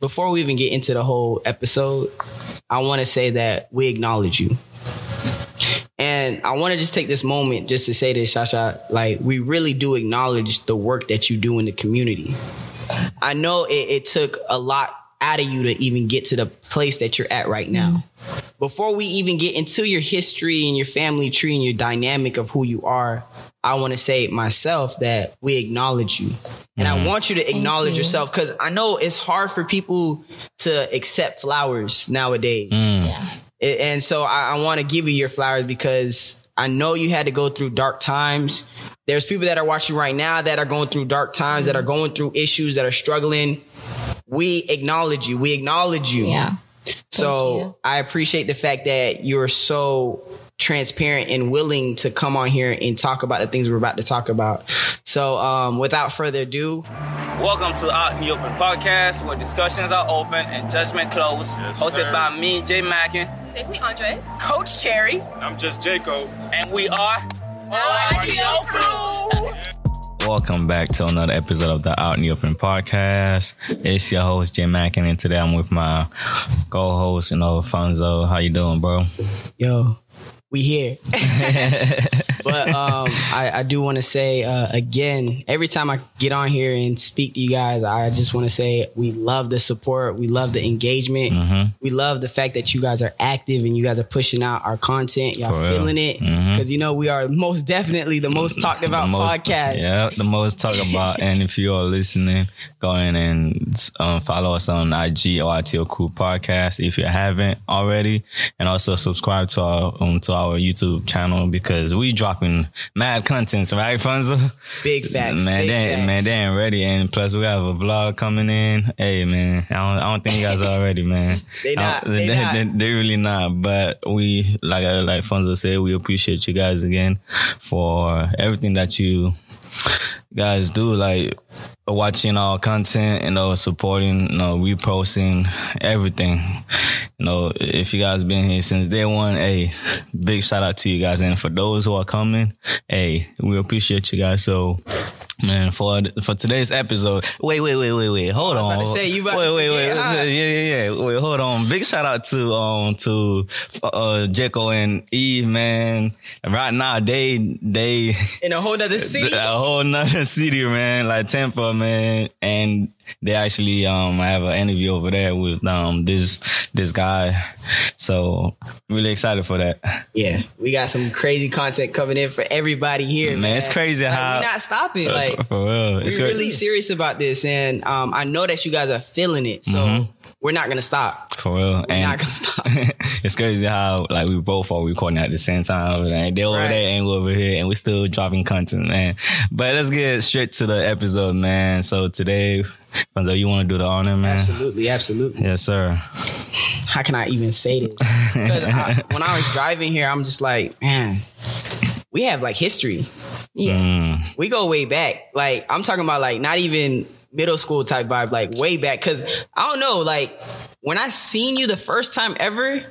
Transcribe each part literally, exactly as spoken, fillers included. before we even get into the whole episode, I want to say that we acknowledge you. And I want to just take this moment just to say this, Shasha, like, we really do acknowledge the work that you do in the community. I know it, it took a lot out of you to even get to the place that you're at right now. Mm. Before we even get into your history and your family tree and your dynamic of who you are, I want to say myself that we acknowledge you. And mm. I want you to acknowledge you. yourself, because I know it's hard for people to accept flowers nowadays. Mm. Yeah. And so I, I want to give you your flowers, because I know you had to go through dark times. There's people that are watching right now that are going through dark times, that are going through issues, that are struggling. We acknowledge you. We acknowledge you. Yeah. So you. I appreciate the fact that you're so transparent and willing to come on here and talk about the things we're about to talk about. So um, without further ado. Welcome to Out in the Open podcast, where discussions are open and judgment closed. Yes, hosted sir. by me, Jay Mackin. Safely Andre. Coach Cherry. And I'm just Jacob. And we are O I T O Crew. Welcome back to another episode of the Out in the Open podcast. It's your host, Jim Mackin, and today I'm with my co-host, you know, Fonzo. How you doing, bro? Yo, we here. But um, I, I do want to say, uh, again, every time I get on here and speak to you guys, I just want to say we love the support. We love the engagement. Mm-hmm. We love the fact that you guys are active and you guys are pushing out our content. Y'all For feeling real. it. Because, mm-hmm. you know, we are most definitely the most talked about most, podcast. Yeah, the most talked about. And if you are listening, go in and um, follow us on I G, O I T O Crew Podcast, if you haven't already. And also subscribe to our, um, to our YouTube channel, because we drop dropping mad contents, right, Fonzo? Big facts, man. Big they, facts. Man, they ain't ready. And plus, we have a vlog coming in. Hey, man, I don't, I don't think you guys are ready, man. they not. They, they, not. They, they really not. But we, like, like Fonzo said, we appreciate you guys again for everything that you guys do, like watching our content, you know, supporting, you know, reposting everything. You know, if you guys been here since day one, hey, big shout out to you guys. And for those who are coming, hey, we appreciate you guys. So, man, for for today's episode, wait, wait, wait, wait, wait, hold on. I was about to say, you about wait, wait, to wait, wait, high. yeah, yeah, yeah. Wait, hold on. Big shout out to um to uh, Jekyll and Eve, man. Right now, they they in a whole nother city, a whole nother city, man. Like Tampa, man, and they actually um I have an interview over there with um this this guy. So really excited for that. Yeah, we got some crazy content coming in for everybody here, man. man. It's crazy like, how we're not stopping. Like, Like, for real. It's we're crazy. really serious about this, and um, I know that you guys are feeling it, so mm-hmm. we're not gonna stop. For real, we're and not gonna stop. It's crazy how like we both are recording at the same time. Like, they're over right. there, and we're over here, and we're still dropping content, man. But let's get straight to the episode, man. So today, Fonzo, you want to do the honor, man? Absolutely, absolutely. Yes, sir. How can I even say this? Because I, when I was driving here, I'm just like, man, we have like history. Yeah. Mm. We go way back. Like, I'm talking about like not even middle school type vibe, like way back. Cause I don't know, like when I seen you the first time ever,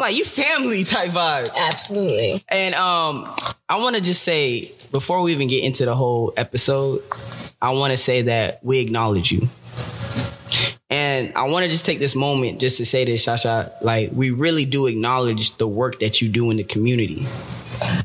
like you family type vibe. Absolutely. And um, I want to just say before we even get into the whole episode, I want to say that we acknowledge you. And I want to just take this moment just to say this, Shasha, like we really do acknowledge the work that you do in the community.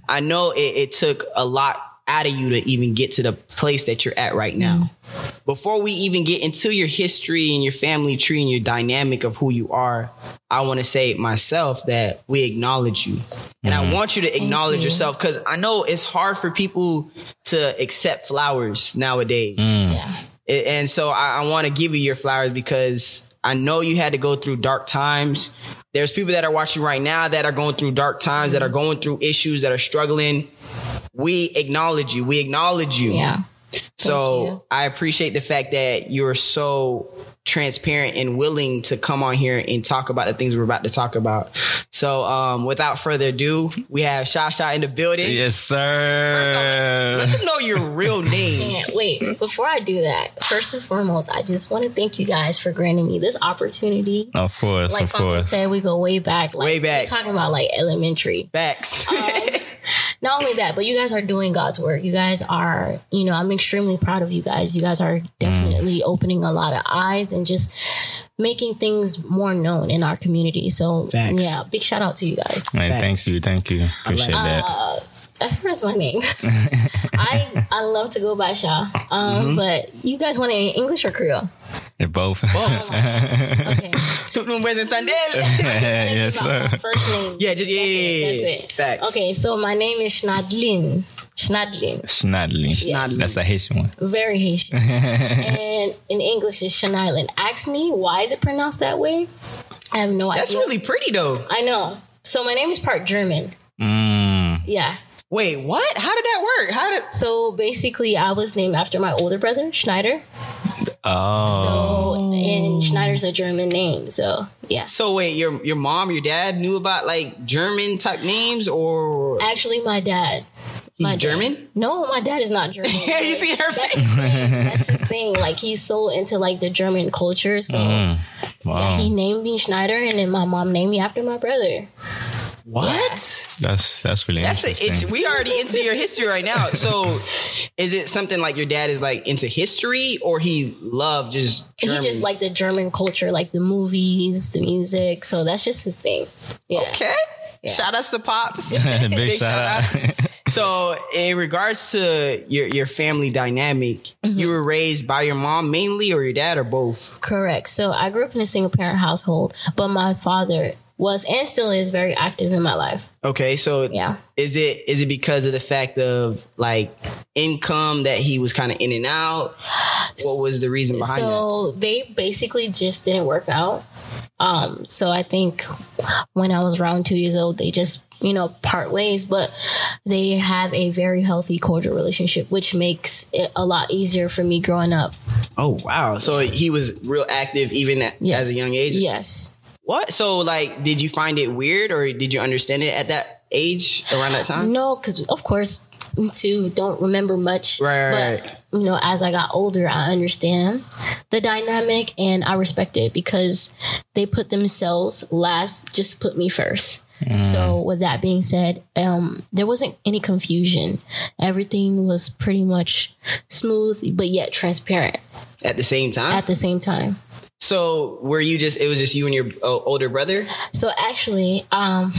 I know it, it took a lot out of you to even get to the place that you're at right now. Mm. Before we even get into your history and your family tree and your dynamic of who you are, I want to say myself that we acknowledge you. And mm-hmm. I want you to acknowledge you. yourself, because I know it's hard for people to accept flowers nowadays. Mm. Yeah. And so I, I want to give you your flowers, because I know you had to go through dark times. There's people that are watching right now that are going through dark times, mm-hmm. that are going through issues, that are struggling. We acknowledge you. We acknowledge you. Yeah. So you. I appreciate the fact that you're so transparent and willing to come on here and talk about the things we're about to talk about. So um, without further ado, we have Shasha in the building. Yes, sir. First off, let them know your real name. Man, wait, before I do that, first and foremost, I just want to thank you guys for granting me this opportunity. Of course. Like Fonzo said, we go way back. Like, way back. We're talking about like elementary. Facts. Um, Not only that, but you guys are doing God's work. You guys are, you know, I'm extremely proud of you guys. You guys are definitely mm. opening a lot of eyes and just making things more known in our community. So Facts. yeah, big shout out to you guys. Man, thank you. Thank you. Appreciate uh, that. As far as my name, I I love to go by Shah. Um, mm-hmm. But you guys want it in English or Creole? They're both. Both. Oh okay. Yes, sir. First name. Yeah, just yeah, yeah, that's, yeah, it. That's it. Facts. Okay, so my name is Schneidlin. Schneidlin. Schneidlin. Yes. That's a Haitian one. Very Haitian. And in English, it's Schneidlin. Ask me, why is it pronounced that way? I have no idea. That's really pretty, though. I know. So my name is part German. Mm. Yeah. Wait, what? How did that work? How did? So basically, I was named after my older brother, Schneider. Oh. So, and Schneider's a German name, so yeah. So wait, your your mom, your dad knew about like German type names, or actually, my dad. He's German? Dad. No, my dad is not German. Yeah, you see her face. That's, that's his thing. Like, he's so into, like, the German culture. So, mm. wow. yeah, he named me Schneider, and then my mom named me after my brother. What? Yeah. That's that's really that's interesting. It, we already into your history right now. So, is it something like your dad is, like, into history, or he loved just German? He just liked the German culture, like the movies, the music. So, that's just his thing. Yeah. Okay. Yeah. Shout outs to Pops. Big, Big shout out. So in regards to your, your family dynamic, mm-hmm. you were raised by your mom mainly or your dad or both? Correct. So I grew up in a single parent household, but my father was and still is very active in my life. Okay. So yeah. is it is it because of the fact of like income that he was kind of in and out? What was the reason behind so that? So they basically just didn't work out. Um, so I think when I was around two years old, they just, you know, part ways, but they have a very healthy cordial relationship, which makes it a lot easier for me growing up. Oh, wow. So he was real active even at, yes. as a young age? Yes. What? So like, did you find it weird or did you understand it at that age around that time? No, because of course, too, don't remember much. Right. But, you know, as I got older, I understand the dynamic and I respect it because they put themselves last, just put me first. Mm. So with that being said, um, there wasn't any confusion. Everything was pretty much smooth, but yet transparent. At the same time? At the same time. So were you just, it was just you and your uh, older brother? So actually, um,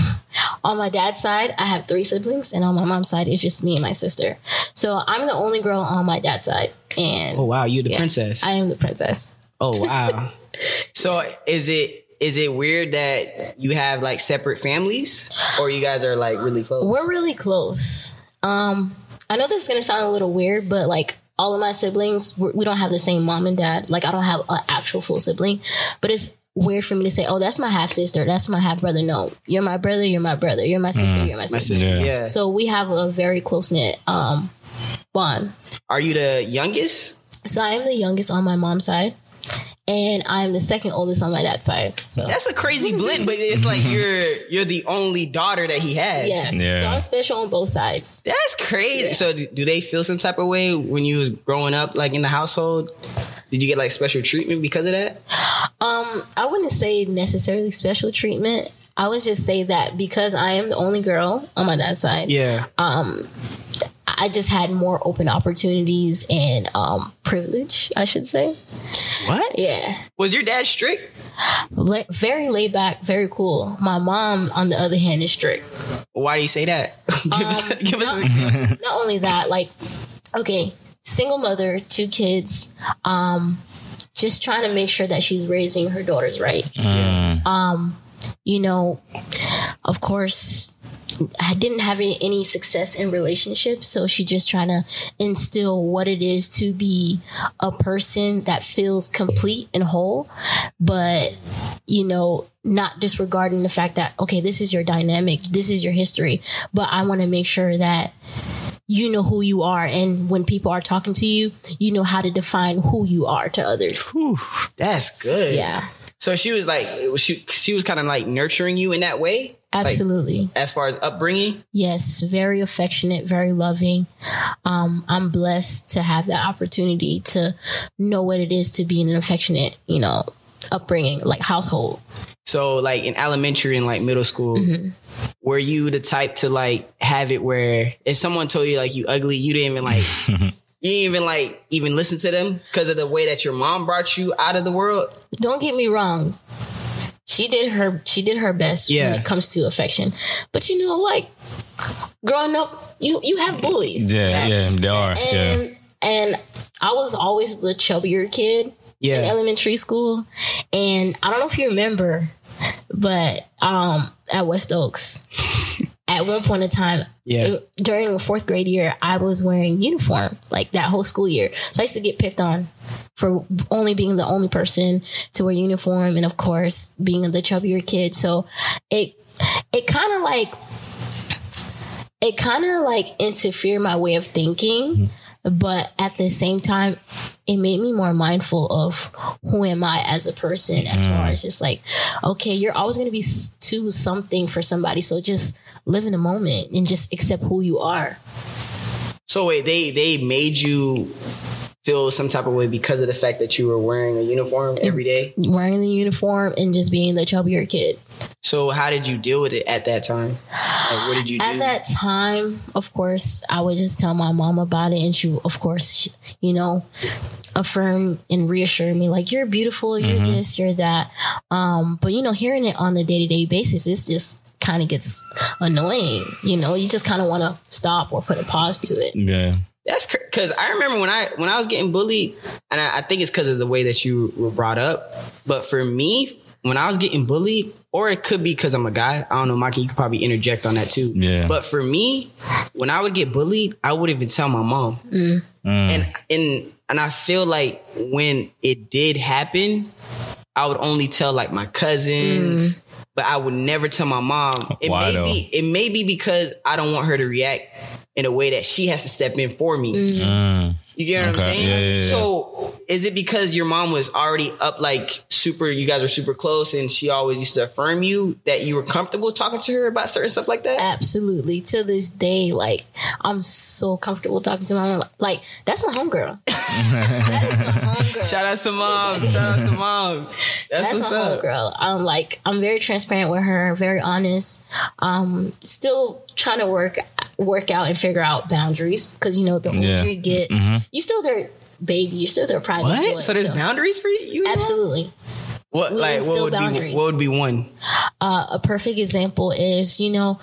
on my dad's side, I have three siblings. And on my mom's side, it's just me and my sister. So I'm the only girl on my dad's side. And oh, wow. You're the yeah, princess. I am the princess. Oh, wow. So is it. Is it weird that you have like separate families or you guys are like really close? We're really close. Um, I know this is going to sound a little weird, but like all of my siblings, we don't have the same mom and dad. Like I don't have an actual full sibling, but it's weird for me to say, oh, that's my half sister. That's my half brother. No, you're my brother. You're my brother. You're my sister. Mm, you're my sister. My sister. Yeah. Yeah. So we have a very close knit um, bond. Are you the youngest? So I am the youngest on my mom's side. And I'm the second oldest on my dad's side. So that's a crazy blend, but it's like you're you're the only daughter that he has. Yes. Yeah. So I'm special on both sides. That's crazy. Yeah. So do they feel some type of way when you was growing up, like in the household? Did you get like special treatment because of that? Um, I wouldn't say necessarily special treatment. I would just say that because I am the only girl on my dad's side. Yeah. Um, I just had more open opportunities and um, privilege, I should say. What? Yeah. Was your dad strict? La- very laid back, very cool. My mom, on the other hand, is strict. Why do you say that? give um, us, give not, us a- not only that, like, okay, single mother, two kids, um, just trying to make sure that she's raising her daughters right. Mm. Um, you know, of course, I didn't have any, any success in relationships, so she just trying to instill what it is to be a person that feels complete and whole, but, you know, not disregarding the fact that, okay, this is your dynamic, this is your history, but I want to make sure that you know who you are, and when people are talking to you, you know how to define who you are to others. Whew, that's good. Yeah. So she was like, she, she was kind of like nurturing you in that way? Absolutely. Like, as far as upbringing? Yes. Very affectionate, very loving. Um, I'm blessed to have that opportunity to know what it is to be in an affectionate, you know, upbringing, like household. So like in elementary and like middle school, mm-hmm. were you the type to like have it where if someone told you like you ugly, you didn't even like... You didn't even like even listen to them because of the way that your mom brought you out of the world. Don't get me wrong. She did her she did her best yeah. when it comes to affection. But you know, like growing up, you, you have bullies. Yeah, right? yeah, they are. And, yeah. and I was always the chubbier kid yeah. in elementary school. And I don't know if you remember, but um, at West Oaks, at one point in time, yeah. it, during the fourth grade year, I was wearing uniform like that whole school year. So I used to get picked on for only being the only person to wear uniform. And of course, being the chubbier kid. So it it kind of like it kind of like interfered my way of thinking. Mm-hmm. But at the same time, it made me more mindful of who am I as a person, as far as just like, okay, you're always going to be too something for somebody. So just live in the moment and just accept who you are. So wait, they, they made you feel some type of way because of the fact that you were wearing a uniform every day? Wearing the uniform and just being the chubbier kid. So how did you deal with it at that time? Like, what did you do? At that time, of course, I would just tell my mom about it. And she, of course, she, you know, affirm and reassure me like, you're beautiful, you're mm-hmm. this, you're that. Um, but, you know, hearing it on a day-to-day basis, it's just kind of gets annoying. You know, you just kind of want to stop or put a pause to it. Yeah. That's because I remember when I when I was getting bullied, and I, I think it's because of the way that you were brought up. But for me, when I was getting bullied, or it could be because I'm a guy. I don't know, Mikey, you could probably interject on that, too. Yeah. But for me, when I would get bullied, I wouldn't even tell my mom. Mm. Mm. And, and and I feel like when it did happen, I would only tell like my cousins, mm. but I would never tell my mom. It Why may though? be it may be because I don't want her to react in a way that she has to step in for me. Mm. Mm. You get what okay. I'm saying? Yeah, yeah, yeah. So is it because your mom was already up like super, you guys were super close and she always used to affirm you that you were comfortable talking to her about certain stuff like that? Absolutely. To this day, like I'm so comfortable talking to my mom. Like that's my homegirl. That is my homegirl. Shout out to moms. Shout out to moms. That's, that's what's my up. Homegirl. I'm like, I'm very transparent with her, very honest. Um, still trying to work work out and figure out boundaries because you know the older yeah. you get mm-hmm. you're still their baby, you're still their private what? Joy, so there's so. boundaries for you, you absolutely know? What we like what would boundaries. be what would be one uh a perfect example is, you know,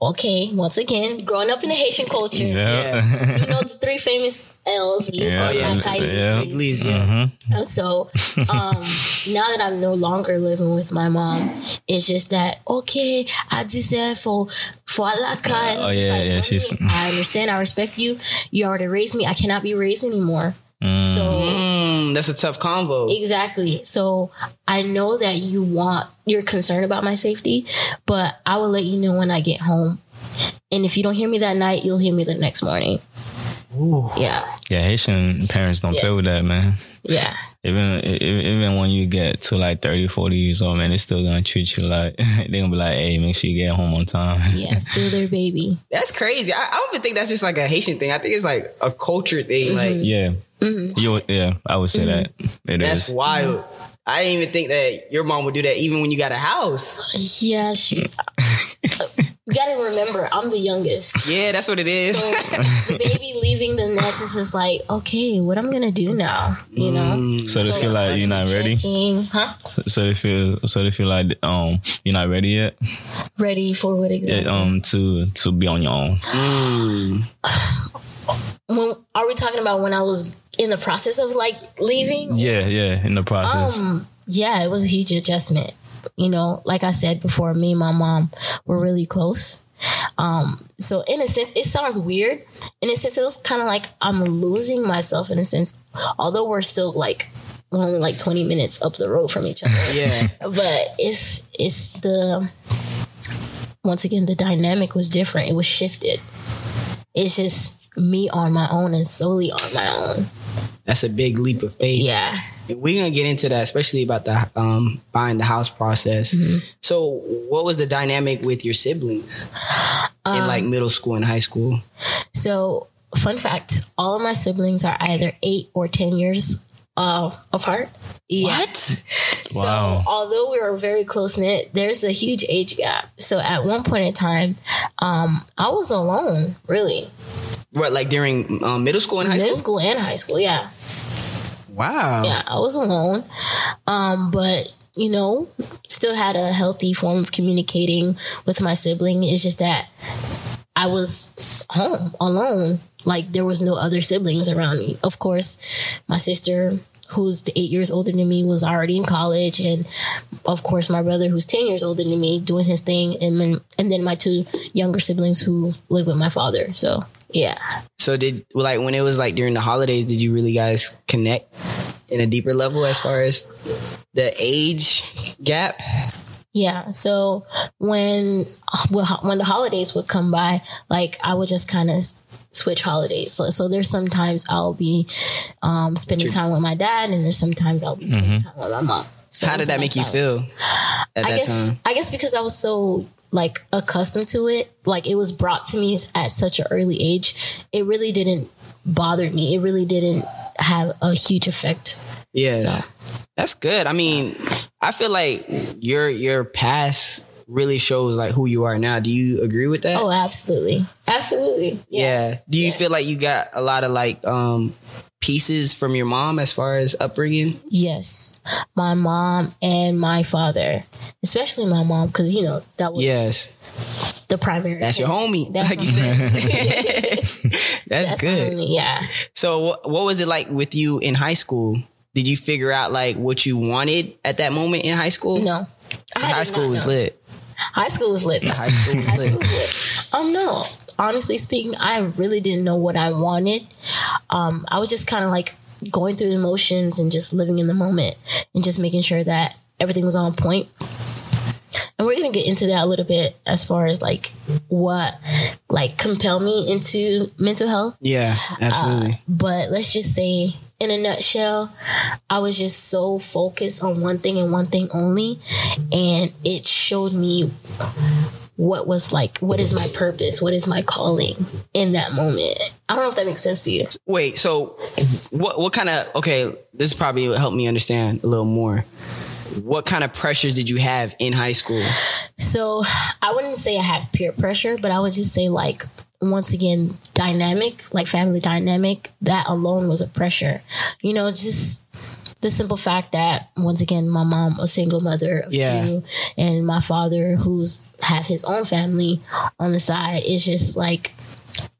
okay, once again, growing up in the Haitian culture, yeah. Yeah. you know, the three famous L's. Yeah. Oh, yeah. Yeah. Yeah. Mm-hmm. And so um, now that I'm no longer living with my mom, it's just that, okay, I deserve for, for Allah Khan. Oh, yeah, like, yeah. She's... I understand. I respect you. You already raised me. I cannot be raised anymore. Mm. So mm, that's a tough convo. Exactly. So I know that you want, you're concerned about my safety, but I will let you know when I get home. And if you don't hear me that night, you'll hear me the next morning. Ooh. Yeah. Yeah. Haitian parents don't yeah. play with that, man. Yeah. Even even when you get to like thirty, forty years old, man, they're still going to treat you like, they're going to be like, hey, make sure you get home on time. Yeah, still their baby. That's crazy. I, I don't even think that's just like a Haitian thing. I think it's like a culture thing. Mm-hmm. Like, yeah. Mm-hmm. You, yeah, I would say mm-hmm. that. It that's is. wild. Mm-hmm. I didn't even think that your mom would do that even when you got a house. Yeah, she... You gotta remember, I'm the youngest. Yeah, that's what it is. So the baby leaving the nest is just like, okay, what I'm gonna do now, you know? Mm, so they so feel like you're not ready? Huh? So, so they feel so they feel like um you're not ready yet? Ready for what exactly? Yeah, um to to be on your own. Mm. When, are we talking about when I was in the process of like leaving? Yeah, yeah, in the process. Um, yeah, it was a huge adjustment. You know, like I said before, me and my mom were really close. Um, so in a sense, it sounds weird. In a sense, it was kind of like I'm losing myself in a sense, although we're still like we're only like twenty minutes up the road from each other. Yeah. But it's it's the once again, the dynamic was different. It was shifted. It's just me on my own and solely on my own. That's a big leap of faith. Yeah. And we're going to get into that, especially about the um, buying the house process. Mm-hmm. So what was the dynamic with your siblings um, in like middle school and high school? So fun fact, all of my siblings are either eight or ten years uh, apart. Yeah. What? Wow. So although we were very close knit, there's a huge age gap. So at one point in time, um, I was alone, really. What, like during um, middle school and high middle school? Middle school and high school, yeah. Wow. Yeah, I was alone. Um, but, you know, still had a healthy form of communicating with my sibling. It's just that I was home alone. Like, there was no other siblings around me. Of course, my sister, who's eight years older than me, was already in college. And, of course, my brother, who's ten years older than me, doing his thing. And then, and then my two younger siblings who live with my father. So, yeah. So, did, like, when it was, like, during the holidays, did you really guys connect in a deeper level as far as the age gap? Yeah, so when when the holidays would come by, like, I would just kind of switch holidays. So, so there's sometimes I'll be um, spending True. time with my dad, and there's sometimes I'll be spending mm-hmm. time with my mom. So how did that make you feel at I that guess, time? I guess because I was so, like, accustomed to it. Like, it was brought to me at such an early age. It really didn't bother me. It really didn't have a huge effect. Yes. So. That's good. I mean, I feel like your your past really shows like who you are now. Do you agree with that? Oh, absolutely. Absolutely. Yeah. yeah. Do you yeah. feel like you got a lot of like um, pieces from your mom as far as upbringing? Yes. My mom and my father, especially my mom, because, you know, that was yes. the primary. That's your homie. That's like you said. That's, That's good. Homie, yeah. So wh- what was it like with you in high school? Did you figure out like what you wanted at that moment in high school? No. High school was lit. High school was lit. High school was lit. Um, no. Honestly speaking, I really didn't know what I wanted. Um, I was just kind of like going through the motions and just living in the moment and just making sure that everything was on point. And we're going to get into that a little bit as far as like what like compelled me into mental health. Yeah, absolutely. Uh, but let's just say, in a nutshell, I was just so focused on one thing and one thing only. And it showed me what was like, what is my purpose? What is my calling in that moment? I don't know if that makes sense to you. Wait, so what, what kind of, okay, this probably helped me understand a little more. What kind of pressures did you have in high school? So I wouldn't say I have peer pressure, but I would just say like, once again, dynamic, like family dynamic, that alone was a pressure. You know, just the simple fact that, once again, my mom, a single mother of yeah. two, and my father, who's had his own family on the side, is just like,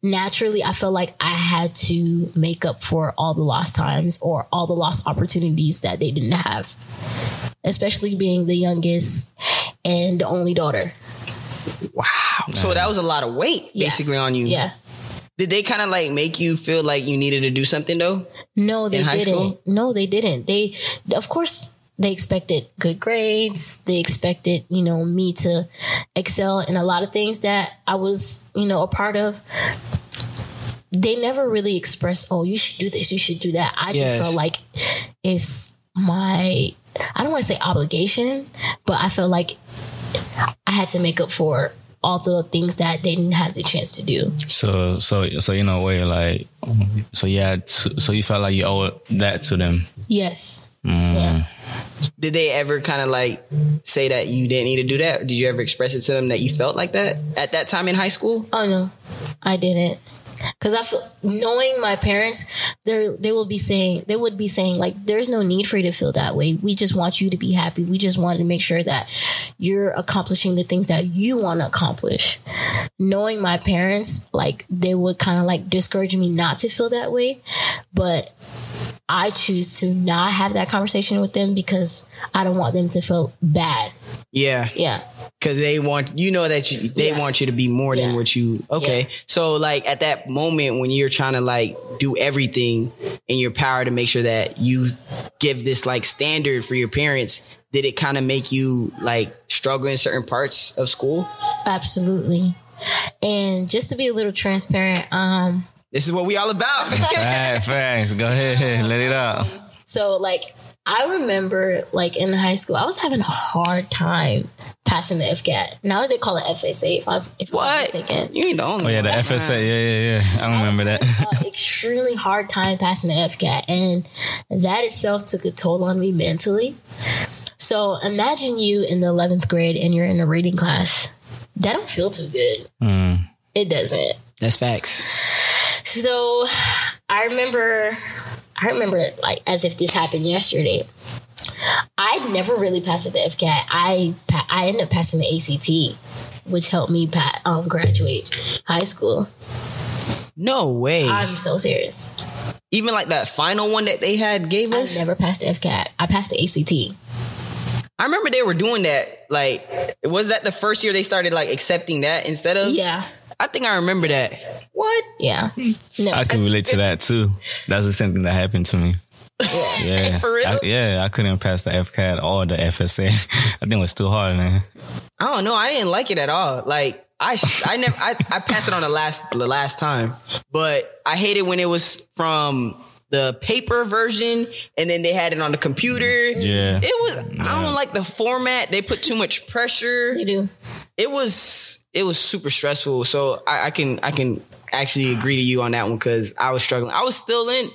naturally, I felt like I had to make up for all the lost times or all the lost opportunities that they didn't have, especially being the youngest and the only daughter. Wow. Nice. So that was a lot of weight yeah. basically on you. Yeah. Did they kind of like make you feel like you needed to do something though? No, they didn't. School? No, they didn't. They, of course, they expected good grades. They expected, you know, me to excel in a lot of things that I was, you know, a part of. They never really expressed, oh, you should do this, you should do that. I just yes. felt like it's my, I don't want to say obligation, but I felt like I had to make up for all the things that they didn't have the chance to do. So, so, so in a way, like, so yeah, so you felt like you owed that to them. Yes. Mm. Yeah. Did they ever kind of like say that you didn't need to do that? Did you ever express it to them that you felt like that at that time in high school? Oh no, I didn't. Because I feel, knowing my parents, they they will be saying they would be saying like, there's no need for you to feel that way. We just want you to be happy. We just want to make sure that you're accomplishing the things that you want to accomplish. Knowing my parents, like they would kind of like discourage me not to feel that way, but I choose to not have that conversation with them because I don't want them to feel bad. Yeah. Yeah. Because they want, you know, that you, they yeah. want you to be more yeah. than what you, okay. Yeah. So like at that moment when you're trying to like do everything in your power to make sure that you give this like standard for your parents, did it kind of make you like struggle in certain parts of school? Absolutely. And just to be a little transparent, um, this is what we all about. Right, thanks. Go ahead. Let it out. So like, I remember like in high school, I was having a hard time passing the F C A T. Now they call it F S A. If I'm, if what? I'm mistaken. You ain't the only one. Oh yeah, the F S A. Time. Yeah, yeah, yeah. I remember I that. Extremely hard time passing the F C A T. And that itself took a toll on me mentally. So imagine you in the eleventh grade and you're in a reading class. That don't feel too good. Mm. It doesn't. That's facts. So I remember, I remember it like as if this happened yesterday. I never really passed the F C A T. I I ended up passing the A C T, which helped me pa- um, graduate high school. No way. I'm so serious. Even like that final one that they had gave us? I never passed the F C A T. I passed the A C T. I remember they were doing that. Like, was that the first year they started like accepting that instead of? Yeah. I think I remember that. What? Yeah. No, I can relate to that too. That's just something that happened to me. Yeah. yeah. For real? I, yeah, I couldn't pass the F C A T or the F S A. I think it was too hard, man. I don't know. I didn't like it at all. Like, I I never I, I passed it on the last the last time, but I hated when it was from the paper version and then they had it on the computer. Yeah. It was yeah. I don't like the format. They put too much pressure. They do. It was it was super stressful. So I, I can I can actually agree to you on that one because I was struggling. I was still in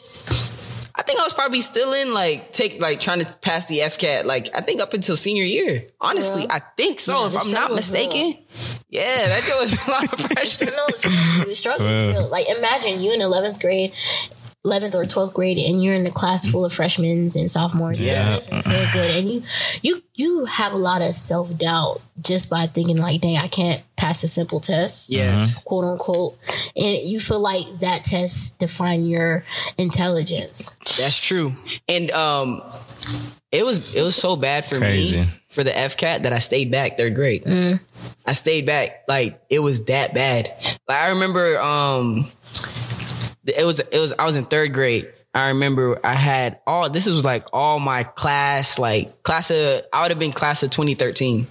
I think I was probably still in like take like trying to pass the F C A T like I think up until senior year. Honestly, yeah. I think so. Yeah, if I'm not mistaken, real. yeah, that was a lot of pressure. No, seriously, the struggle is real. Like imagine you in eleventh grade, eleventh or twelfth grade, and you're in a class full of freshmen and sophomores. Yeah, and feel good, and you you you have a lot of self doubt just by thinking like, dang, I can't pass a simple test, yes, quote unquote, and you feel like that test defines your intelligence. That's true. And um, it was it was so bad for Crazy. me for the F C A T that I stayed back third grade. Mm. I stayed back like it was that bad. Like I remember um, it was it was I was in third grade. I remember I had all this was like all my class like class of I would have been class of twenty thirteen.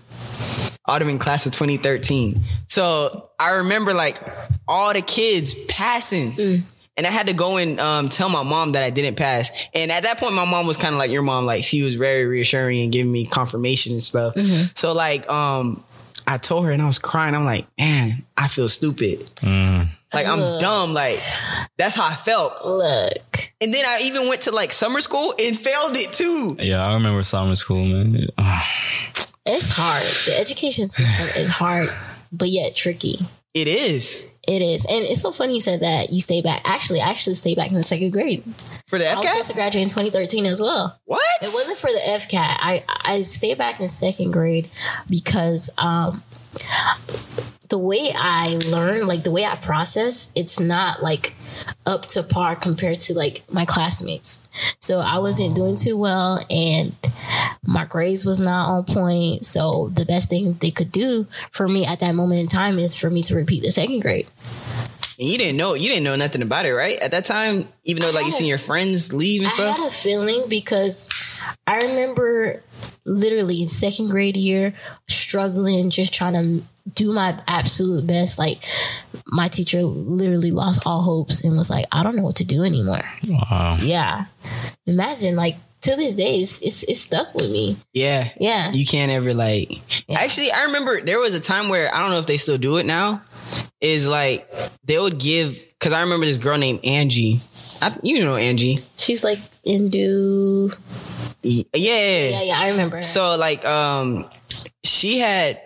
I would have been class of twenty thirteen. So I remember like all the kids passing. Mm. And I had to go and um, tell my mom that I didn't pass. And at that point, my mom was kind of like your mom. Like she was very reassuring and giving me confirmation and stuff. Mm-hmm. So like um, I told her and I was crying. I'm like, man, I feel stupid. Mm. Like I'm Look. dumb. Like that's how I felt. Look. And then I even went to like summer school and failed it too. Yeah, I remember summer school, man. It's hard. The education system is hard, but yet tricky. It is. It is. And it's so funny you said that you stay back. Actually, I actually stayed back in the second grade. For the F C A T? I was supposed to graduate in twenty thirteen as well. What? It wasn't for the F C A T. I, I stayed back in second grade because um, the way I learn, like the way I process, it's not like up to par compared to like my classmates. So I wasn't doing too well and my grades was not on point. So the best thing they could do for me at that moment in time is for me to repeat the second grade. And you didn't know, you didn't know nothing about it, right? At that time, even though I like you seen your friends leave and I stuff? I had a feeling because I remember literally in second grade year, struggling, just trying to do my absolute best. Like my teacher literally lost all hopes and was like, I don't know what to do anymore. Wow. Yeah. Imagine like, to this day, it's, it's it's stuck with me. Yeah. Yeah. You can't ever like... Yeah. Actually, I remember there was a time where, I don't know if they still do it now, is like they would give... Because I remember this girl named Angie. I, you know Angie. She's like Hindu... Yeah. Yeah, yeah, I remember her. So like um, she had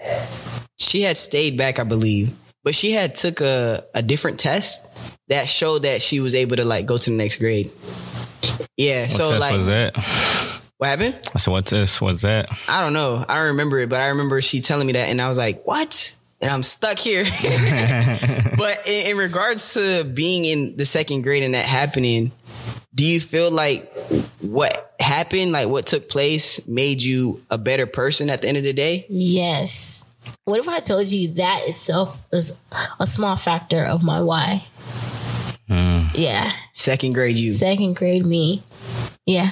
she had stayed back, I believe. But she had took a, a different test that showed that she was able to like go to the next grade. Yeah, what so test like was that? What happened? I said, what test was that? I don't know. I don't remember it, but I remember she telling me that and I was like, what? And I'm stuck here. But in, in regards to being in the second grade and that happening, do you feel like what happened, like what took place made you a better person at the end of the day? Yes. What if I told you that itself is a small factor of my why? Mm. Yeah. Second grade you. Second grade me. Yeah.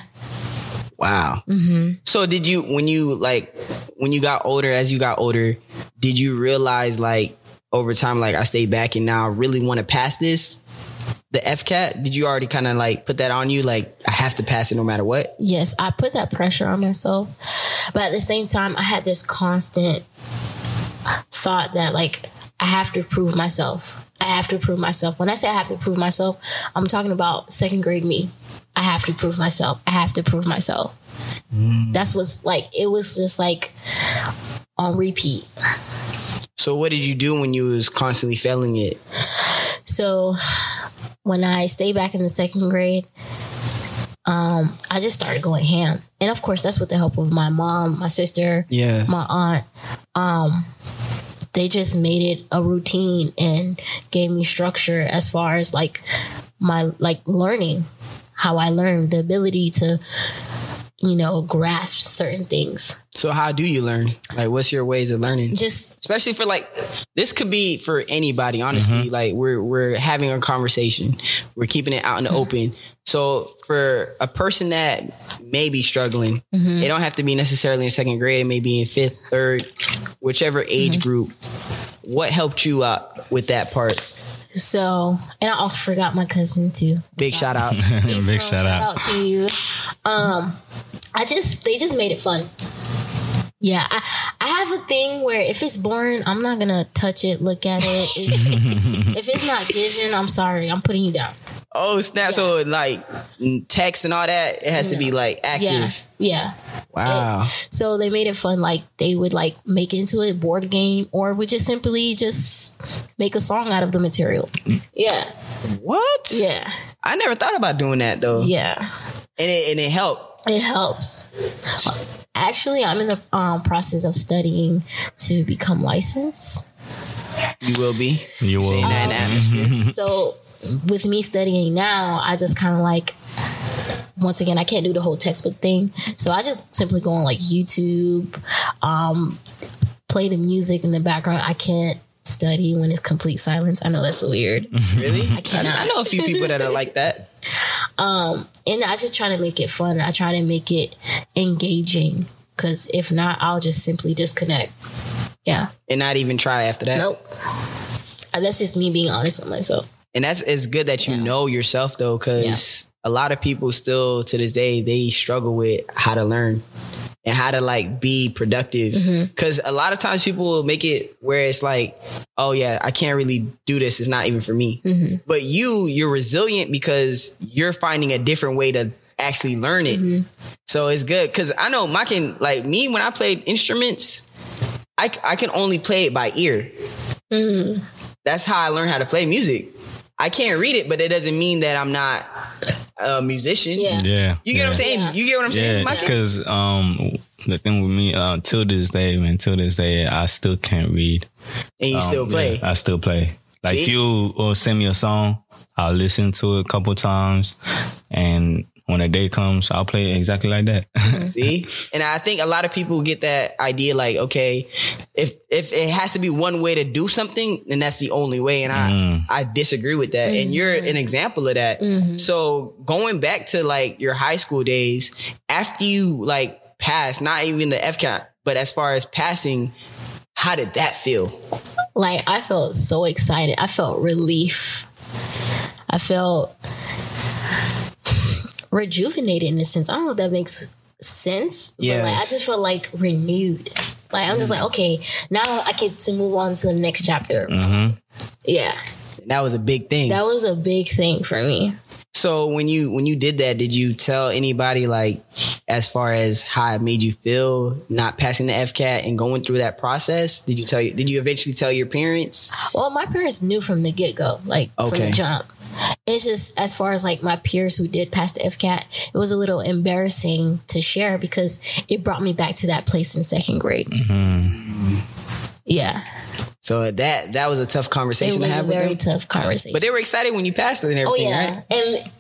Wow. Mm-hmm. So did you, when you like, when you got older, as you got older, did you realize like over time, like I stayed back and now I really want to pass this? The F C A T, did you already kind of like put that on you? Like I have to pass it no matter what? Yes. I put that pressure on myself. But at the same time, I had this constant thought that like, I have to prove myself. I have to prove myself. When I say I have to prove myself, I'm talking about second grade me. I have to prove myself. I have to prove myself. Mm. That's what's like, it was just like on repeat. So what did you do when you was constantly failing it? So when I stayed back in the second grade, um, I just started going ham. And of course, that's with the help of my mom, my sister, yeah. my aunt. Um, they just made it a routine and gave me structure as far as like my like learning, how I learned, the ability to, you know, grasp certain things. So how do you learn? Like, what's your ways of learning? Just especially for like, this could be for anybody, honestly. Mm-hmm. Like we're, we're having a conversation. We're keeping it out in the mm-hmm. open. So for a person that may be struggling, mm-hmm. they don't have to be necessarily in second grade. It may be in fifth, third, whichever age mm-hmm. group. What helped you out with that part? So, and I also forgot my cousin too. Big so, shout out. Big, Big shout, shout out. out to you. Um, I just, they just made it fun. Yeah. I, I have a thing where if it's boring, I'm not going to touch it, look at it. If, if it's not given, I'm sorry. I'm putting you down. Oh, snap. Yeah. So like text and all that, it has no. to be like active. Yeah. yeah. Wow. It's, so they made it fun. Like they would like make into a board game or would just simply just make a song out of the material. Yeah. What? Yeah. I never thought about doing that though. Yeah. And it, and it helped. It helps. Actually, I'm in the um, process of studying to become licensed. You will be. You will. Um, in that atmosphere. So with me studying now, I just kind of like, once again, I can't do the whole textbook thing. So I just simply go on like YouTube, um, play the music in the background. I can't study when it's complete silence. I know that's weird. Really? I cannot. I know a few people that are like that. Um, and I just try to make it fun. I try to make it engaging because if not, I'll just simply disconnect. Yeah. And not even try after that. Nope. That's just me being honest with myself. And that's, it's good that you yeah. know yourself though, because yeah. a lot of people still to this day, they struggle with how to learn and how to like be productive. Mm-hmm. Cause a lot of times people will make it where it's like, oh yeah, I can't really do this. It's not even for me, mm-hmm. but you, you're resilient because you're finding a different way to actually learn it. Mm-hmm. So it's good. Cause I know my can like me, when I played instruments, I, I can only play it by ear. Mm-hmm. That's how I learned how to play music. I can't read it, but it doesn't mean that I'm not a musician. Yeah. yeah. You get yeah. what I'm saying? Yeah. You get what I'm saying? Yeah, because um, the thing with me, uh, till this day, man, till this day, I still can't read. And you um, still play? Yeah, I still play. Like, See? you will send me a song, I'll listen to it a couple times, and when the day comes, I'll play it exactly like that. See? And I think a lot of people get that idea like, okay, if if it has to be one way to do something, then that's the only way. And I, mm. I disagree with that. Mm-hmm. And you're an example of that. Mm-hmm. So going back to like your high school days, after you like passed, not even the F CAT, but as far as passing, how did that feel? Like, I felt so excited. I felt relief. I felt rejuvenated in a sense. I don't know if that makes sense, yes. but like, I just feel like renewed. Like, I'm just like, okay, now I get to move on to the next chapter. Mm-hmm. Yeah. That was a big thing. That was a big thing for me. So when you when you did that, did you tell anybody like as far as how it made you feel not passing the F CAT and going through that process? Did you tell you did you eventually tell your parents? Well, my parents knew from the get-go, like okay. from the jump. It's just as far as like my peers who did pass the F CAT, it was a little embarrassing to share because it brought me back to that place in second grade. Mm-hmm. Yeah. So that that was a tough conversation to have with them. It was a very tough conversation. But they were excited when you passed it and everything, oh, yeah. right?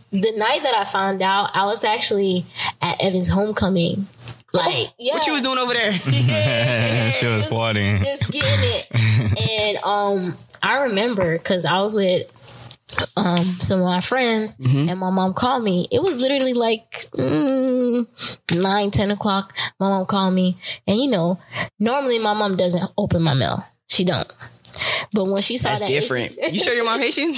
And the night that I found out, I was actually at Evan's homecoming. Like, oh, yeah. What you was doing over there? yeah. She was partying. Just, just getting it. And um, I remember because I was with Um, some of my friends mm-hmm. and my mom called me. It was literally like mm, nine, ten o'clock. My mom called me, and you know, normally my mom doesn't open my mail. She don't. But when she saw That's that, different. Asian, you sure your mom Haitian?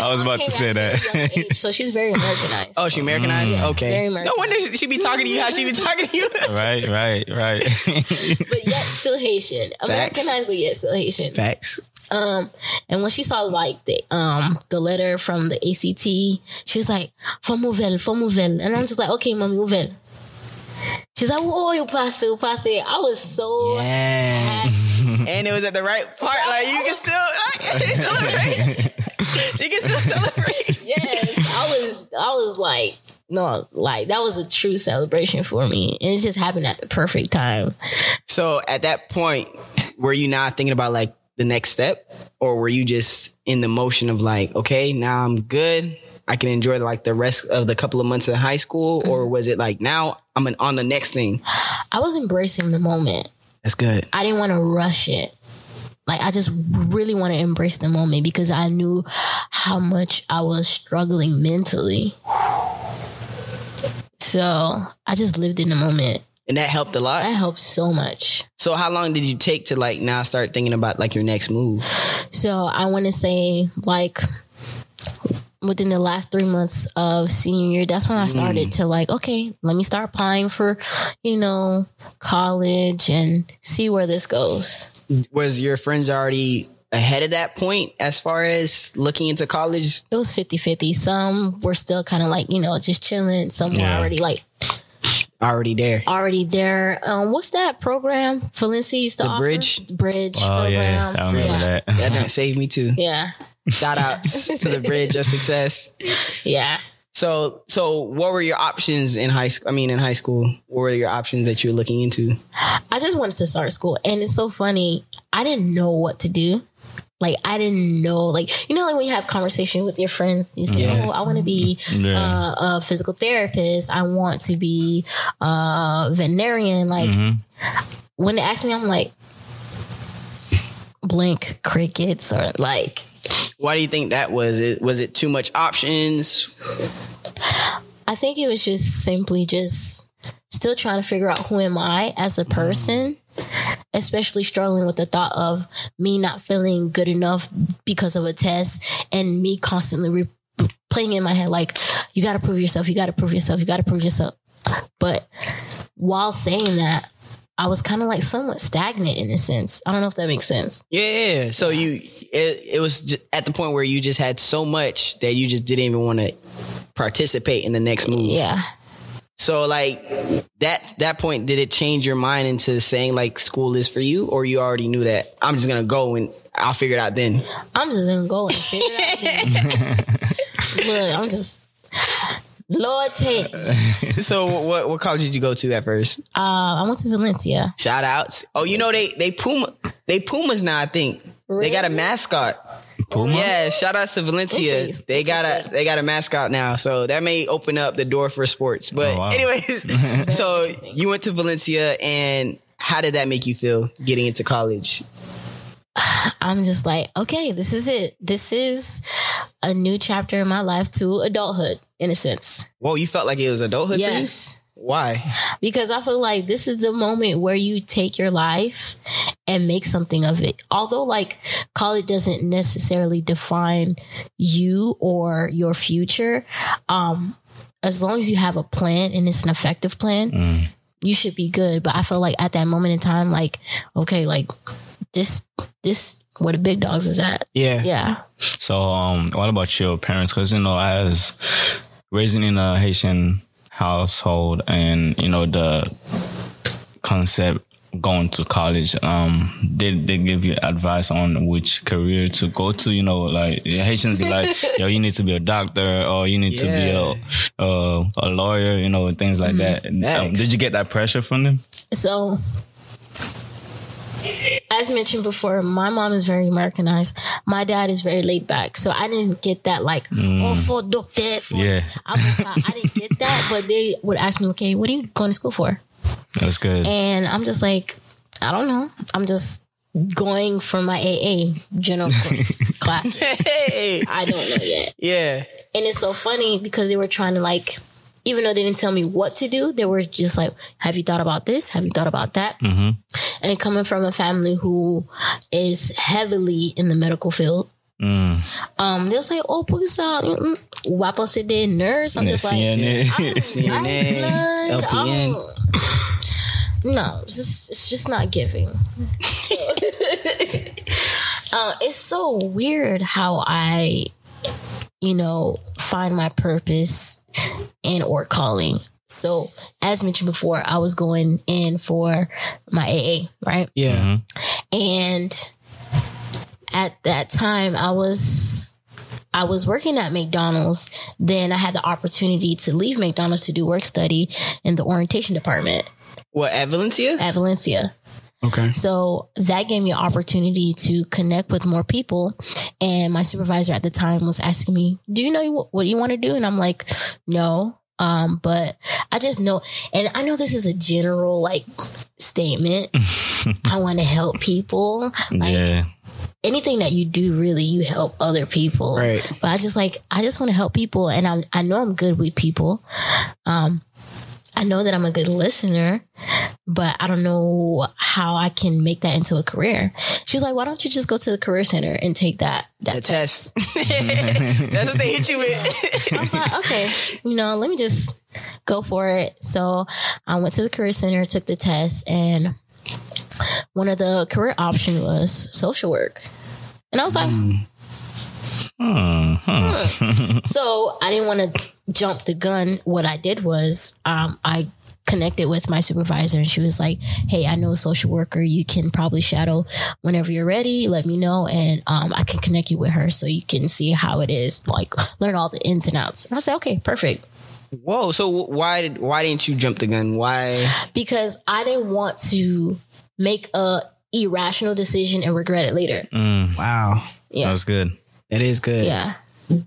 I was about to say that. Age, so she's very Americanized. Oh, she Americanized? Mm. Yeah, okay. Very Americanized. No wonder she be talking to you how she be talking to you. right, right, right. But yet still Haitian. Facts. Americanized, but yet still Haitian. Facts. Um, and when she saw like the um the letter from the A C T, she was like, "Faut nouvelle, faut nouvelle," and I'm just like, "Okay, mom, nouvelle." She's like, "Oh, you pass it, you pass it." I was so yes. happy, and it was at the right part. Like you can still, like, it's so great. She can still celebrate. Yes, I was. I was like, no, like that was a true celebration for me, and it just happened at the perfect time. So at that point, were you not thinking about like the next step, or were you just in the motion of like, okay, now I'm good. I can enjoy like the rest of the couple of months in high school, or was it like, now I'm on the next thing? I was embracing the moment. That's good. I didn't want to rush it. Like, I just really want to embrace the moment because I knew how much I was struggling mentally. So I just lived in the moment. And that helped a lot? That helped so much. So how long did you take to like now start thinking about like your next move? So I want to say like... within the last three months of senior year, that's when I started mm. to like, okay, let me start applying for, you know, college and see where this goes. Was your friends already ahead of that point as far as looking into college? It was fifty-fifty. Some were still kind of like, you know, just chilling. Some yeah. were already like... Already there. Already there. Um, what's that program? Valencia used to the offer? Bridge. Bridge oh, program. Yeah. I remember yeah. that. That done saved me too. Yeah. Shout outs to the Bridge of Success. Yeah. So, so what were your options in high school? I mean, in high school, what were your options that you were looking into? I just wanted to start school. And it's so funny. I didn't know what to do. Like, I didn't know, like, you know, like when you have conversation with your friends, you say, yeah. oh, I want to be yeah. uh, a physical therapist. I want to be a veterinarian. Like mm-hmm. when they ask me, I'm like, blank crickets or like. Why do you think that was? It was it too much options? I think it was just simply just still trying to figure out who am I as a person, especially struggling with the thought of me not feeling good enough because of a test and me constantly re- playing in my head like, you got to prove yourself, you got to prove yourself, you got to prove yourself. But while saying that, I was kind of like somewhat stagnant in a sense. I don't know if that makes sense. Yeah. So you, it, it was at the point where you just had so much that you just didn't even want to participate in the next move. Yeah. So like that, that point, did it change your mind into saying like school is for you, or you already knew that I'm just going to go and I'll figure it out then? I'm just going to go and figure it out then. Look, I'm just... Lord take me. So what what college did you go to at first? Uh, I went to Valencia. Shout outs. Oh, you know they they Puma they Pumas now, I think. Really? They got a mascot. Puma? Yeah, shout outs to Valencia. Oh, they got a they got a mascot now. So that may open up the door for sports. But oh, wow. anyways, so you went to Valencia, and how did that make you feel getting into college? I'm just like, okay, this is it. This is a new chapter in my life to adulthood. In a sense. Whoa, you felt like it was adulthood? Yes. Why? Because I feel like this is the moment where you take your life and make something of it. Although like college doesn't necessarily define you or your future. Um, as long as you have a plan and it's an effective plan, mm. you should be good. But I feel like at that moment in time, like, okay, like this, this, where the big dogs is at. Yeah. Yeah. So um, what about your parents? Because, you know, I was raising in a Haitian household, and you know the concept going to college, um, they they give you advice on which career to go to. You know, like Haitians be like, yo, you need to be a doctor, or you need yeah. to be a uh, a lawyer, you know, and things like mm-hmm. that. Um, did you get that pressure from them? So, as mentioned before, my mom is very Americanized. My dad is very laid back. So I didn't get that like, mm. oh, for doctor. For yeah. I, I didn't get that, but they would ask me, okay, what are you going to school for? That's good. And I'm just like, I don't know. I'm just going for my A A general course class. Hey. I don't know yet. Yeah. And it's so funny because they were trying to like, even though they didn't tell me what to do, they were just like, have you thought about this? Have you thought about that? Mm-hmm. And coming from a family who is heavily in the medical field, mm. um, they was like, oh, please, uh, wap on today, nurse. I'm just like, C N A, L P N. No, it's just, it's just not giving. uh, it's so weird how I, you know, find my purpose and or calling. So as mentioned before, I was going in for my A A, right? Yeah. Mm-hmm. And at that time I was I was working at McDonald's, then I had the opportunity to leave McDonald's to do work study in the orientation department. What, at Valencia? At Valencia. Okay. So that gave me an opportunity to connect with more people. And my supervisor at the time was asking me, do you know what you want to do? And I'm like, no. Um, but I just know, and I know this is a general like statement. I want to help people. Like, yeah. Anything that you do, really, you help other people. Right. But I just like, I just want to help people. And I I know I'm good with people. Um, I know that I'm a good listener, but I don't know how I can make that into a career. She was like, why don't you just go to the career center and take that, that the test? test. That's what they hit you with. You know, I was like, okay, you know, let me just go for it. So I went to the career center, took the test, and one of the career options was social work. And I was like, mm. Hmm. Hmm. So I didn't want to jump the gun. What I did was um, I connected with my supervisor, and she was like, hey, I know a social worker. You can probably shadow whenever you're ready. Let me know, and um, I can connect you with her so you can see how it is, like learn all the ins and outs. And I said, okay, perfect. Whoa. So why did, why didn't you jump the gun? Why? Because I didn't want to make a irrational decision and regret it later. Mm, wow. Yeah. That was good. It is good. Yeah.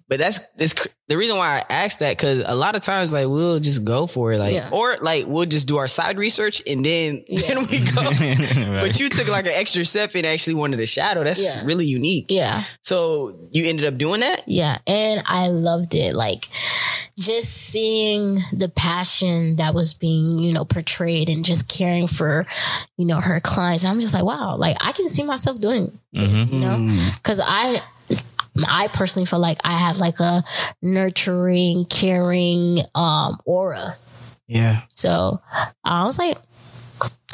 But that's, that's the reason why I asked that, because a lot of times, like, we'll just go for it. Like, yeah. Or, like, we'll just do our side research and then, yeah. then we go. Right. But you took, like, an extra step and actually wanted to shadow. That's yeah. really unique. Yeah. So you ended up doing that? Yeah. And I loved it. Like, just seeing the passion that was being, you know, portrayed and just caring for, you know, her clients. I'm just like, wow, like, I can see myself doing this, mm-hmm. you know, because I... I personally feel like I have like a nurturing, caring um, aura. Yeah. So I was like,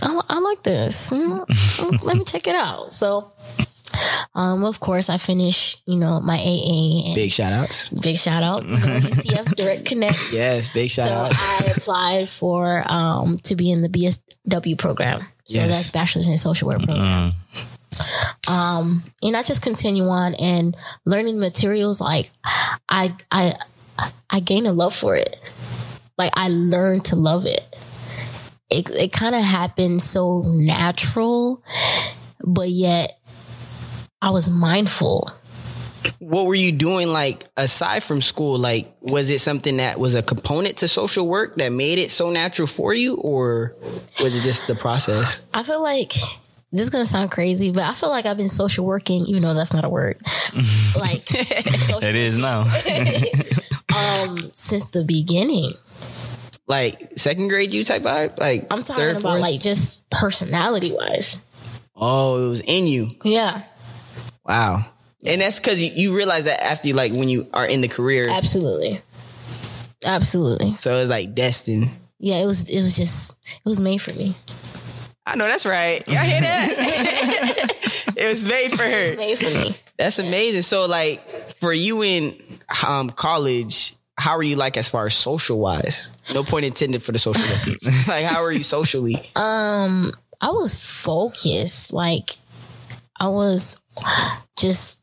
I, I like this. Let me check it out. So, um, of course, I finished, you know, my A A. And big shout outs. Big shout out. You know, U C F Direct Connect. Yes, big shout so out. So I applied for um, to be in the B S W program. So yes. That's Bachelor's in Social Work program. Mm-hmm. Um, and I just continue on and learning materials. Like I, I, I gained a love for it. Like I learned to love it. It, it kind of happened so natural, but yet I was mindful. What were you doing, like, aside from school? Like, was it something that was a component to social work that made it so natural for you, or was it just the process? I feel like... this is going to sound crazy, but I feel like I've been social working, even though that's not a word. Like, it is now. um, since the beginning. Like second grade you type vibe? Like I'm talking third, about fourth? Like just personality wise. Oh, it was in you. Yeah. Wow. And that's because you, you realize that after you, like when you are in the career. Absolutely. Absolutely. So it was like destined. Yeah, it was, it was just, it was made for me. I know that's right. Y'all hear that? It was made for her. Made for me. That's amazing. So, like, for you in um, college, how are you, like, as far as social wise? No point intended for the social workers. Like, how are you socially? Um, I was focused. Like, I was just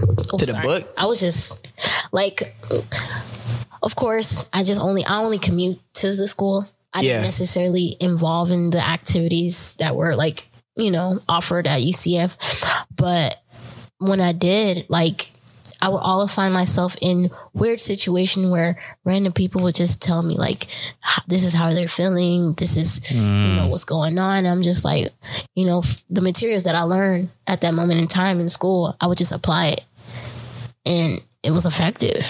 oh, to sorry. the book. I was just like, of course, I just only I only commute to the school. I yeah. didn't necessarily involve in the activities that were like, you know, offered at U C F. But when I did, like, I would always find myself in weird situation where random people would just tell me, like, this is how they're feeling. This is, mm. you know, what's going on. I'm just like, you know, the materials that I learned at that moment in time in school, I would just apply it. And it was effective.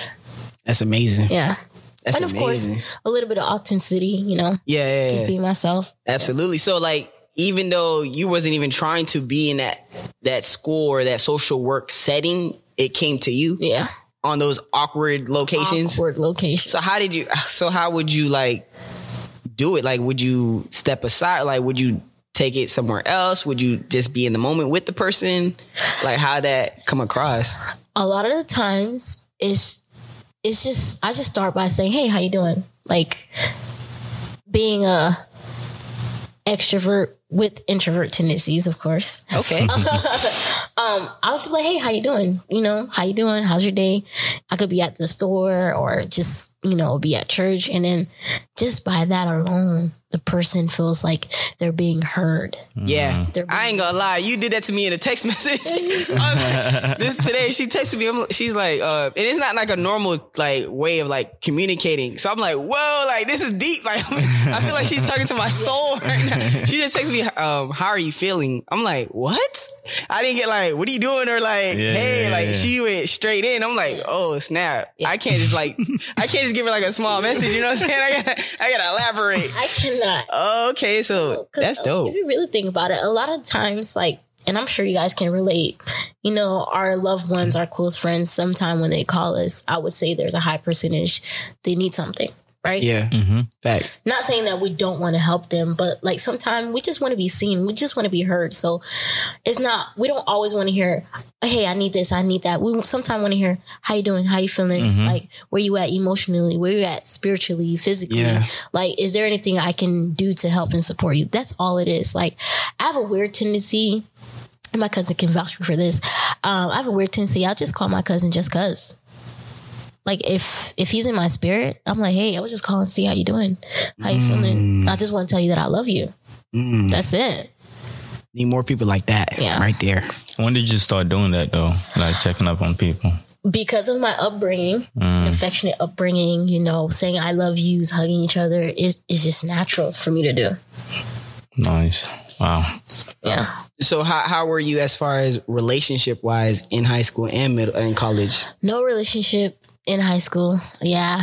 That's amazing. Yeah. That's and of amazing. Course, a little bit of authenticity, you know, yeah, yeah, yeah. just be myself. Absolutely. Yeah. So like, even though you wasn't even trying to be in that, that school or that social work setting, it came to you. Yeah. On those awkward locations. Awkward locations. So how did you, so how would you like do it? Like, would you step aside? Like, would you take it somewhere else? Would you just be in the moment with the person? Like how that come across? A lot of the times it's, It's just, I just start by saying, hey, how you doing? Like being a extrovert with introvert tendencies, of course. Okay. um, Um, I'll just be like, hey, how you doing? You know, how you doing? How's your day? I could be at the store or just, you know, be at church. And then just by that alone, the person feels like they're being heard. Yeah. Being I ain't gonna lie. You did that to me in a text message. Like, this today, she texted me. I'm, she's like, uh, and it's not like a normal like way of like communicating. So I'm like, whoa, like this is deep. Like I feel like she's talking to my soul right now. She just texted me, um, how are you feeling? I'm like, what? I didn't get like, what are you doing? Or like, yeah, hey, yeah, like yeah. She went straight in. I'm like, oh, snap. Yeah. I can't just like, I can't just give her like a small message. You know what I'm saying? I gotta, I gotta elaborate. I cannot. Okay. So that's dope. If you really think about it, a lot of times, like, and I'm sure you guys can relate, you know, our loved ones, our close friends, sometime when they call us, I would say there's a high percentage they need something. Right? Yeah. Mm-hmm. Facts. Not saying that we don't want to help them, but like sometimes we just want to be seen. We just want to be heard. So it's not, we don't always want to hear, hey, I need this, I need that. We sometimes want to hear, how you doing? How you feeling? Mm-hmm. Like, where you at emotionally? Where you at spiritually, physically? Yeah. Like, is there anything I can do to help and support you? That's all it is. Like, I have a weird tendency, and my cousin can vouch for this. Um, I have a weird tendency. I'll just call my cousin just cause. Like if if he's in my spirit, I'm like, hey, I was just calling to see how you doing. How you mm. feeling? I just want to tell you that I love you. Mm. That's it. Need more people like that, yeah. Right there. When did you start doing that though? Like checking up on people? Because of my upbringing, mm. affectionate upbringing, you know, saying I love yous, hugging each other is is just natural for me to do. Nice. Wow. Yeah. So how how were you as far as relationship wise in high school and middle and college? No relationship. In high school, yeah.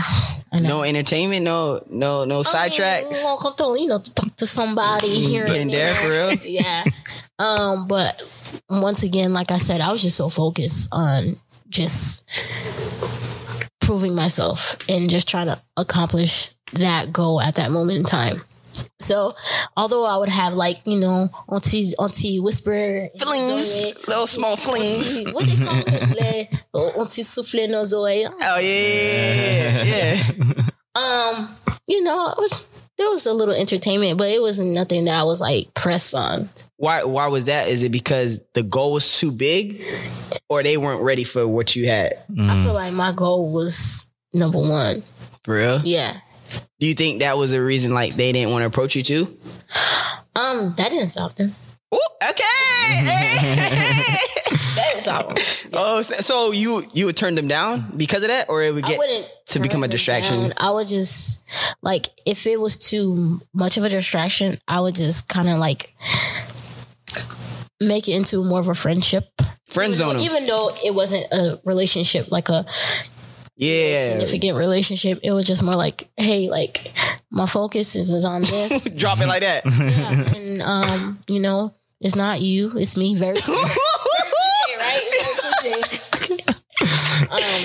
I know. No entertainment, no no no sidetracks. You know, to talk to somebody here and there. For real? Yeah. Um, but once again, like I said, I was just so focused on just proving myself and just trying to accomplish that goal at that moment in time. So, although I would have like, you know, auntie, auntie whisper. Flings. Little small flings. Auntie, what they call it? Auntie souffle nos oreilles. Oh, yeah. Yeah. Um, you know, it was, there was a little entertainment, but it wasn't nothing that I was like pressed on. Why, why was that? Is it because the goal was too big or they weren't ready for what you had? Mm. I feel like my goal was number one. For real? Yeah. Do you think that was a reason like they didn't want to approach you too? Um, that didn't stop them. Oh, okay. That didn't stop them. Yeah. Oh, so you you would turn them down because of that, or it would get to become a distraction? Down. I would just like if it was too much of a distraction, I would just kind of like make it into more of a friendship. Friend zone. Even, even though it wasn't a relationship, like a. Yeah, significant relationship. It was just more like, hey, like my focus is, is on this. Drop it like that. Yeah, and um, you know, it's not you, it's me. Very cliche, right?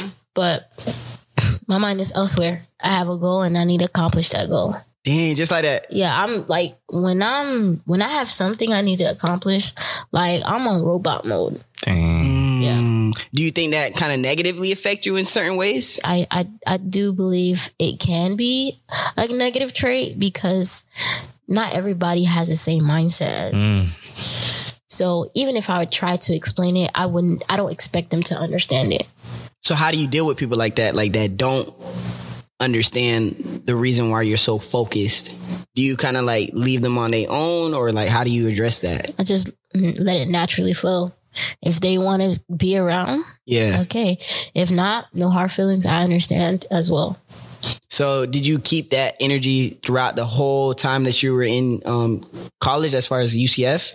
um, but my mind is elsewhere. I have a goal, and I need to accomplish that goal. Dang, just like that. Yeah, I'm like when I'm when I have something I need to accomplish, like I'm on robot mode. Dang. Yeah. Do you think that kind of negatively affect you in certain ways? I, I I do believe it can be a negative trait because not everybody has the same mindset. Mm. So even if I would try to explain it, I wouldn't. I don't expect them to understand it. So how do you deal with people like that? Like that don't understand the reason why you're so focused. Do you kind of like leave them on their own, or like how do you address that? I just let it naturally flow. If they want to be around, yeah, okay. If not, no hard feelings. I understand as well. So did you keep that energy throughout the whole time that you were in um, college as far as U C F?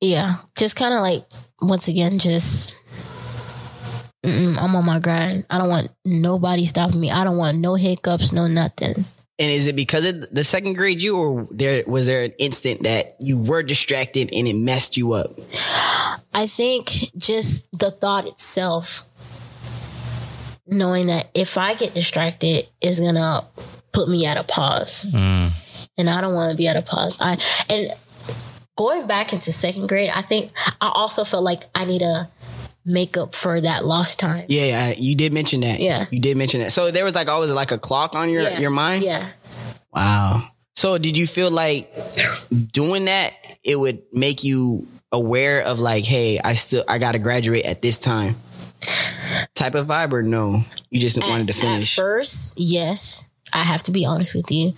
Yeah, just kind of like, once again, just I'm on my grind. I don't want nobody stopping me. I don't want no hiccups, no nothing. And is it because of the second grade you, or there was there an instant that you were distracted and it messed you up? I think just the thought itself, knowing that if I get distracted, it's going to put me at a pause. Mm. And I don't want to be at a pause. I And going back into second grade, I think I also felt like I need a make up for that lost time. Yeah, you did mention that. Yeah. You did mention that. So there was like always like a clock on your, yeah. your mind? Yeah. Wow. So did you feel like doing that, it would make you aware of like, hey, I still, I got to graduate at this time type of vibe, or no? You just at, wanted to finish. At first, yes. I have to be honest with you.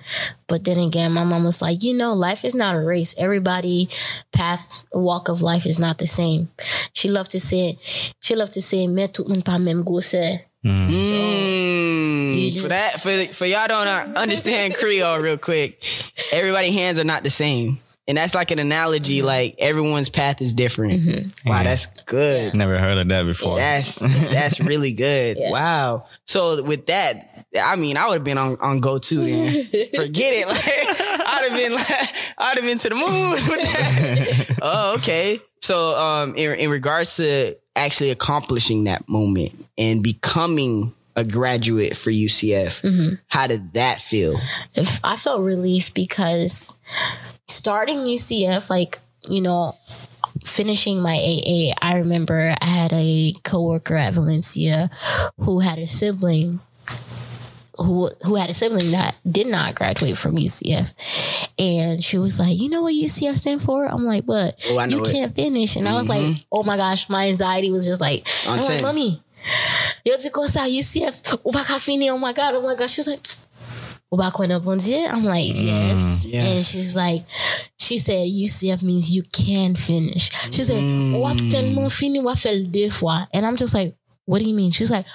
But then again, my mom was like, you know, life is not a race. Everybody path, walk of life is not the same. She loved to say, she loved to say, me tout mon temps même go say. Mm. So, for that, for, for y'all don't understand Creole real quick, everybody's hands are not the same. And that's like an analogy, like everyone's path is different. Mm-hmm. Wow, yeah. That's good. Yeah. Never heard of that before. That's that's really good. Yeah. Wow. So with that, I mean, I would have been on, on go to then. Forget it. Like, I'd have been like, I'd have been to the moon with that. Oh, okay. So um, in, in regards to actually accomplishing that moment and becoming a graduate for U C F, mm-hmm. how did that feel? If I felt relief because starting U C F, like, you know, finishing my A A, I remember I had a coworker at Valencia who had a sibling who who had a sibling that did not graduate from U C F. And she was like, you know what U C F stands for? I'm like, what? Oh, I know you it. Can't finish. And mm-hmm. I was like, oh my gosh, my anxiety was just like, I'm, I'm like, mommy, yo te cosa U C F, oh my God, oh my gosh. She's like, I'm like, yes. Mm, yes. And she's like, she said, U C F means you can finish. She's like, mm. And I'm just like, what do you mean? She's like,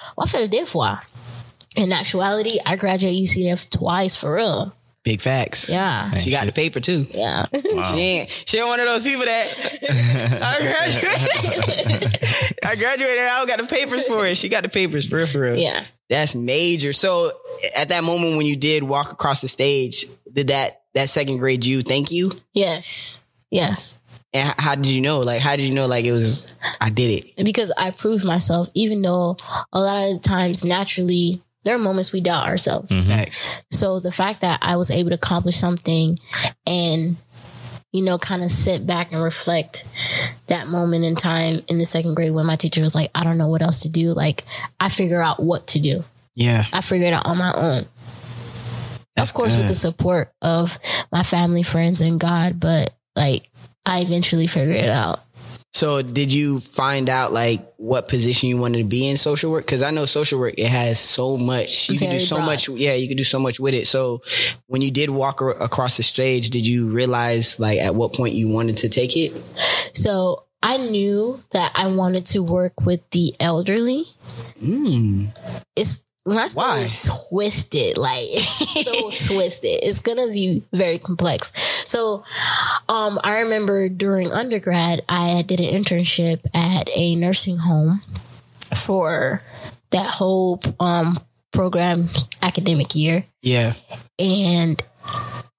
in actuality, I graduated U C F twice for real. Big facts. Yeah. Thank she got you. The paper too. Yeah. Wow. She ain't, she ain't one of those people that I graduated. I graduated. I don't got the papers for it. She got the papers for real, for real. Yeah. That's major. So at that moment when you did walk across the stage, did that, that second grade you thank you? Yes. Yes. And how did you know? Like, how did you know? Like, it was, I did it. Because I proved myself, even though a lot of the times naturally, there are moments we doubt ourselves. Mm-hmm. So the fact that I was able to accomplish something and, you know, kind of sit back and reflect that moment in time in the second grade when my teacher was like, I don't know what else to do. Like, I figure out what to do. Yeah. I figured it out on my own. That's of course, good. With the support of my family, friends, and God. But, like, I eventually figured it out. So did you find out like what position you wanted to be in social work? Because I know social work, it has so much. You can do so much. Yeah, you can do so much with it. So when you did walk ar- across the stage, did you realize like at what point you wanted to take it? So I knew that I wanted to work with the elderly. Mm. It's when I started, it's twisted, like it's so twisted. It's going to be very complex. So um, I remember during undergrad, I did an internship at a nursing home for that whole um, program academic year. Yeah. And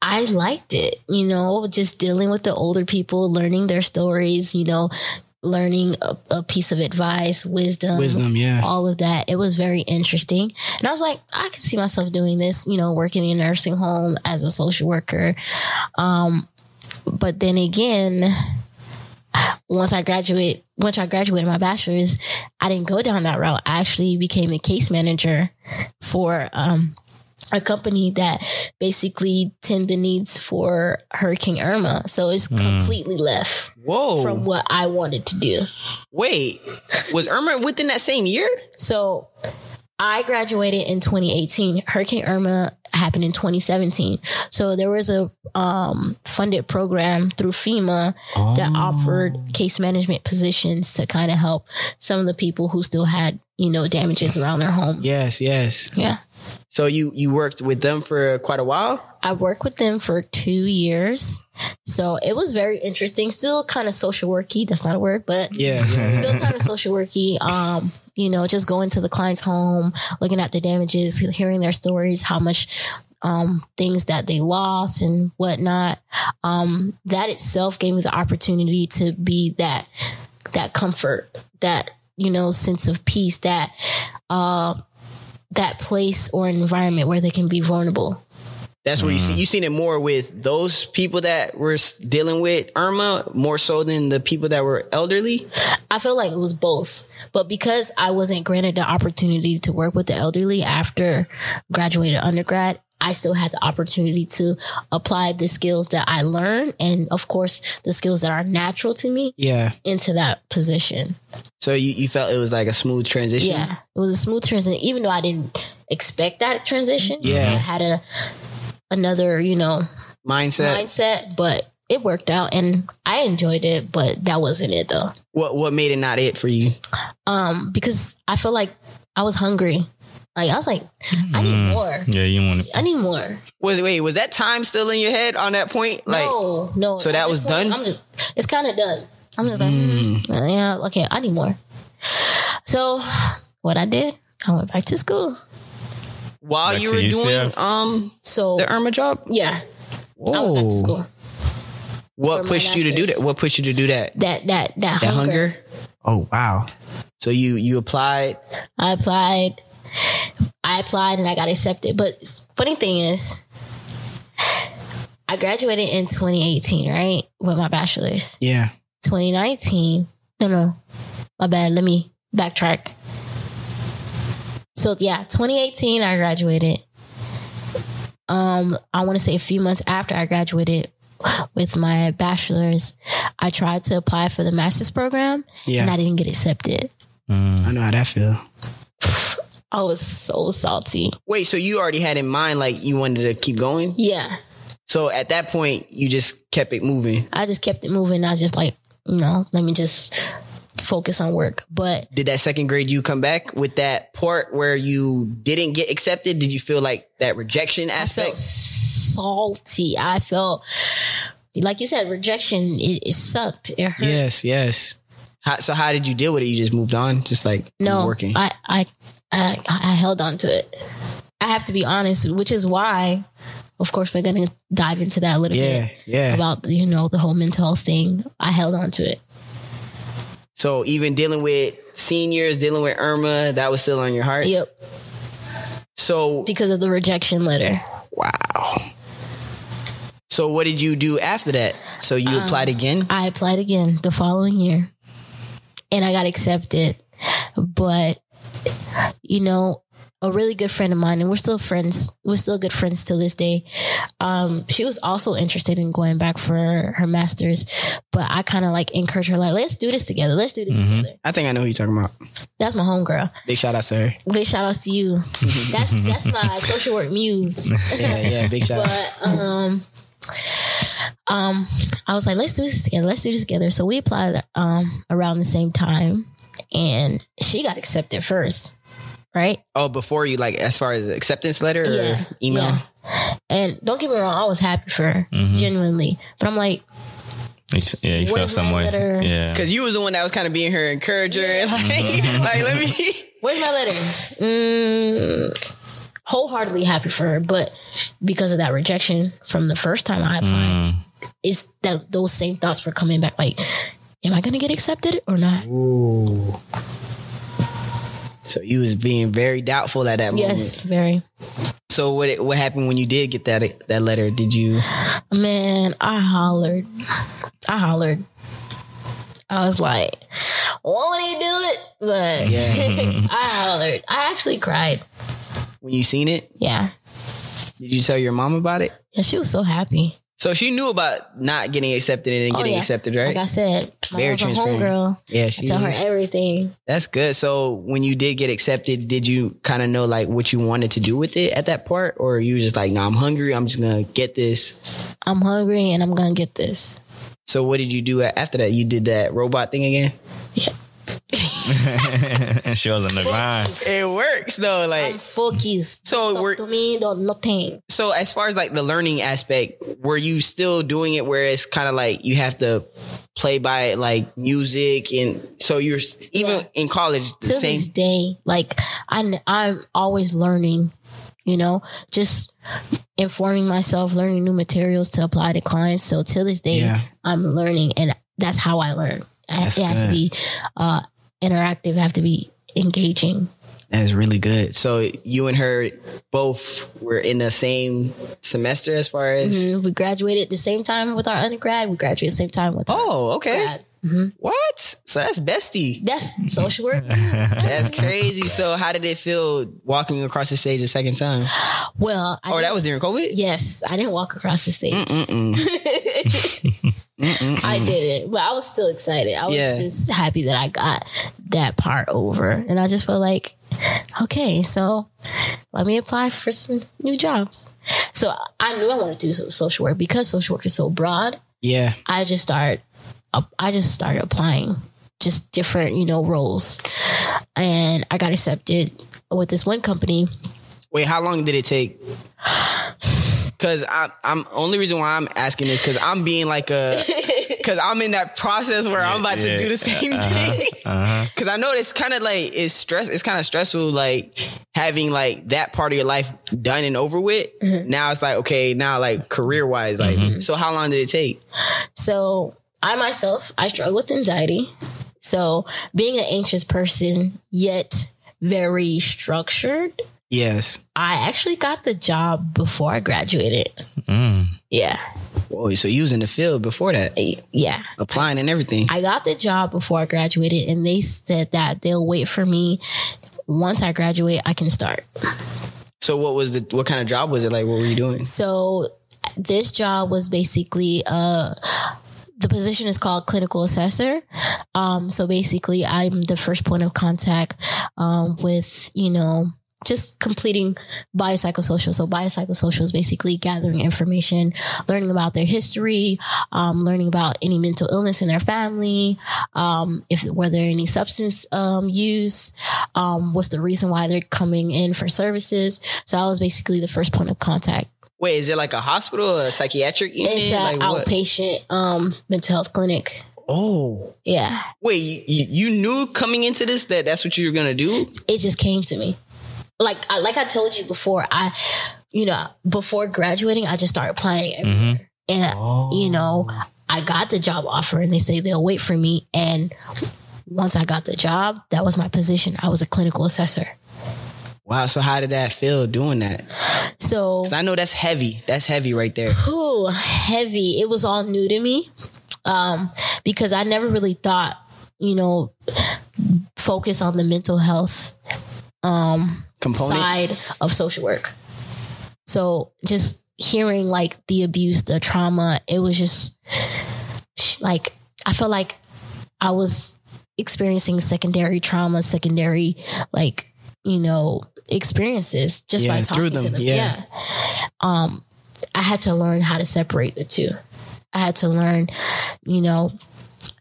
I liked it, you know, just dealing with the older people, learning their stories, you know, learning a, a piece of advice, wisdom, wisdom, yeah, all of that. It was very interesting. And I was like, I can see myself doing this, you know, working in a nursing home as a social worker. Um, but then again, once I graduate, once I graduated my bachelor's, I didn't go down that route. I actually became a case manager for, um, a company that basically tend the needs for Hurricane Irma. So it's mm. completely left Whoa. From what I wanted to do. Wait, was Irma within that same year? So I graduated in twenty eighteen. Hurricane Irma happened in twenty seventeen. So there was a um, funded program through FEMA oh. that offered case management positions to kind of help some of the people who still had, you know, damages around their homes. Yes, yes. Yeah. So you, you worked with them for quite a while? I worked with them for two years. So it was very interesting. Still kind of social worky. That's not a word, but yeah, still kind of social worky. Um, you know, just going to the client's home, looking at the damages, hearing their stories, how much um, things that they lost and whatnot. Um, that itself gave me the opportunity to be that, that comfort, that, you know, sense of peace, that, uh, that place or environment where they can be vulnerable. That's what you see. You've seen it more with those people that were dealing with Irma more so than the people that were elderly? I feel like it was both. But because I wasn't granted the opportunity to work with the elderly after graduated undergrad, I still had the opportunity to apply the skills that I learned and, of course, the skills that are natural to me yeah. into that position. So you, you felt it was like a smooth transition? Yeah, it was a smooth transition, even though I didn't expect that transition. Yeah. I had a another, you know, mindset, mindset, but it worked out and I enjoyed it, but that wasn't it, though. What what made it not it for you? Um, because I feel like I was hungry. Like, I was like, I need mm. more. Yeah, you want to. I need more. Was wait, was that time still in your head on that point? Like, no, no. So that was point, done? I'm just, it's kind of done. I'm just like, mm. uh, yeah, okay, I need more. So what I did, I went back to school. While back you were doing um so the Irma job? Yeah. Whoa. I went back to school. What pushed you to do that? What pushed you to do that? That that that, that hunger. hunger. Oh, wow. So you you applied? I applied. I applied and I got accepted. But funny thing is, I graduated in twenty eighteen, right? With my bachelor's. Yeah. twenty nineteen. No, no. My bad. Let me backtrack. So, yeah, twenty eighteen, I graduated. Um, I want to say a few months after I graduated with my bachelor's, I tried to apply for the master's program yeah. and I didn't get accepted. Mm. I know how that feels. I was so salty. Wait, so you already had in mind, like, you wanted to keep going? Yeah. So at that point, you just kept it moving? I just kept it moving. I was just like, no, let me just focus on work. But did that second grade you come back with that part where you didn't get accepted? Did you feel like that rejection aspect? I felt salty. I felt, like you said, rejection, it, it sucked. It hurt. Yes, yes. How, so how did you deal with it? You just moved on? Just like no, working? No, I... I I, I held on to it. I have to be honest, which is why, of course, we're going to dive into that a little yeah, bit yeah. about, you know, the whole mental health thing. I held on to it. So even dealing with seniors, dealing with Irma, that was still on your heart? Yep. So because of the rejection letter. Wow. So what did you do after that? So you um, applied again? I applied again the following year and I got accepted, but you know, a really good friend of mine, and we're still friends. We're still good friends to this day. Um, she was also interested in going back for her master's, but I kind of like encouraged her, like, let's do this together. Let's do this mm-hmm. together. I think I know who you're talking about. That's my homegirl. Big shout out to her. Big shout outs to you. That's that's my social work muse. yeah, yeah, big shout outs. But um, um, I was like, let's do this together. Let's do this together. So we applied um around the same time. And she got accepted first, right? Oh, before you, like, as far as acceptance letter or yeah, email? Yeah. And don't get me wrong, I was happy for her, mm-hmm. genuinely. But I'm like... Yeah, you felt some way. Letter? Yeah. Because you was the one that was kind of being her encourager. Yeah. Like, mm-hmm. like, let me... Where's my letter? Mm, wholeheartedly happy for her. But because of that rejection from the first time I applied, mm. it's that those same thoughts were coming back, like... Am I going to get accepted or not? Ooh. So you was being very doubtful at that moment. Yes, very. So what what happened when you did get that that letter? Did you? Man, I hollered. I hollered. I was like, won't he do it? But yeah. I hollered. I actually cried. When you seen it? Yeah. Did you tell your mom about it? Yeah, she was so happy. So she knew about not getting accepted and then oh, getting yeah. accepted, right? Like I said, my very transparent. Homegirl. Yeah, she I tell was. Her everything. That's good. So when you did get accepted, did you kind of know like what you wanted to do with it at that part, or you were just like, "No, nah, I'm hungry. I'm just gonna get this." I'm hungry and I'm gonna get this. So what did you do after that? You did that robot thing again? Yeah. She was in the grind. It works though. Like I'm focused. So it worked to me though, nothing. So as far as like the learning aspect, were you still doing it where it's kind of like you have to play by it, like music, and so you're even yeah. in college the to same this day. Like I'm, I'm always learning. You know, just informing myself, learning new materials to apply to clients. So till this day, yeah. I'm learning, and that's how I learn. That's it has good. To be. Uh, interactive, have to be engaging. That is really good. So you and her both were in the same semester as far as... Mm-hmm. We graduated at the same time with our undergrad. We graduated at the same time with oh, our Oh, okay. Grad. Mm-hmm. What? So that's bestie. That's social work. That's crazy. So how did it feel walking across the stage a second time? Well, I or that was during COVID? Yes. I didn't walk across the stage. Mm-mm-mm. Mm-mm-mm. I didn't, but I was still excited. I was yeah. just happy that I got that part over. And I just felt like, okay, so let me apply for some new jobs. So I knew I wanted to do social work because social work is so broad. Yeah. I just started, I just started applying just different, you know, roles. And I got accepted with this one company. Wait, how long did it take? Because I'm, I'm only reason why I'm asking this because I'm being like a because I'm in that process where I'm about yeah, to do the same uh-huh, thing because uh-huh. I know it's kind of like it's stress. It's kind of stressful, like having like that part of your life done and over with. Mm-hmm. Now it's like, OK, now like career wise. Like, mm-hmm. So how long did it take? So I myself, I struggle with anxiety. So being an anxious person, yet very structured. Yes. I actually got the job before I graduated. Mm. Yeah. Whoa, so you was in the field before that? Yeah. Applying and everything. I got the job before I graduated, and they said that they'll wait for me. Once I graduate, I can start. So what was the, what kind of job was it? Like, what were you doing? So this job was basically, uh, the position is called clinical assessor. Um, so basically I'm the first point of contact, um, with, you know, just completing biopsychosocial. So biopsychosocial is basically gathering information, learning about their history, um, learning about any mental illness in their family, um, if were there any substance um, use, um, what's the reason why they're coming in for services. So I was basically the first point of contact. Wait, is it like a hospital or a psychiatric unit? It's an like outpatient um, mental health clinic. Oh. Yeah. Wait, you, you knew coming into this that that's what you were going to do? It just came to me. Like, I, like I told you before, I, you know, before graduating, I just started applying everywhere. Mm-hmm. And, oh. you know, I got the job offer and they say they'll wait for me. And once I got the job, that was my position. I was a clinical assessor. Wow. So how did that feel doing that? So 'cause I know that's heavy. That's heavy right there. Ooh, heavy. It was all new to me um, because I never really thought, you know, focus on the mental health um component side of social work. So just hearing like the abuse, the trauma, it was just like, I felt like I was experiencing secondary trauma, secondary, like, you know, experiences just yeah, by talking them, to them. Yeah. yeah. Um, I had to learn how to separate the two. I had to learn, you know,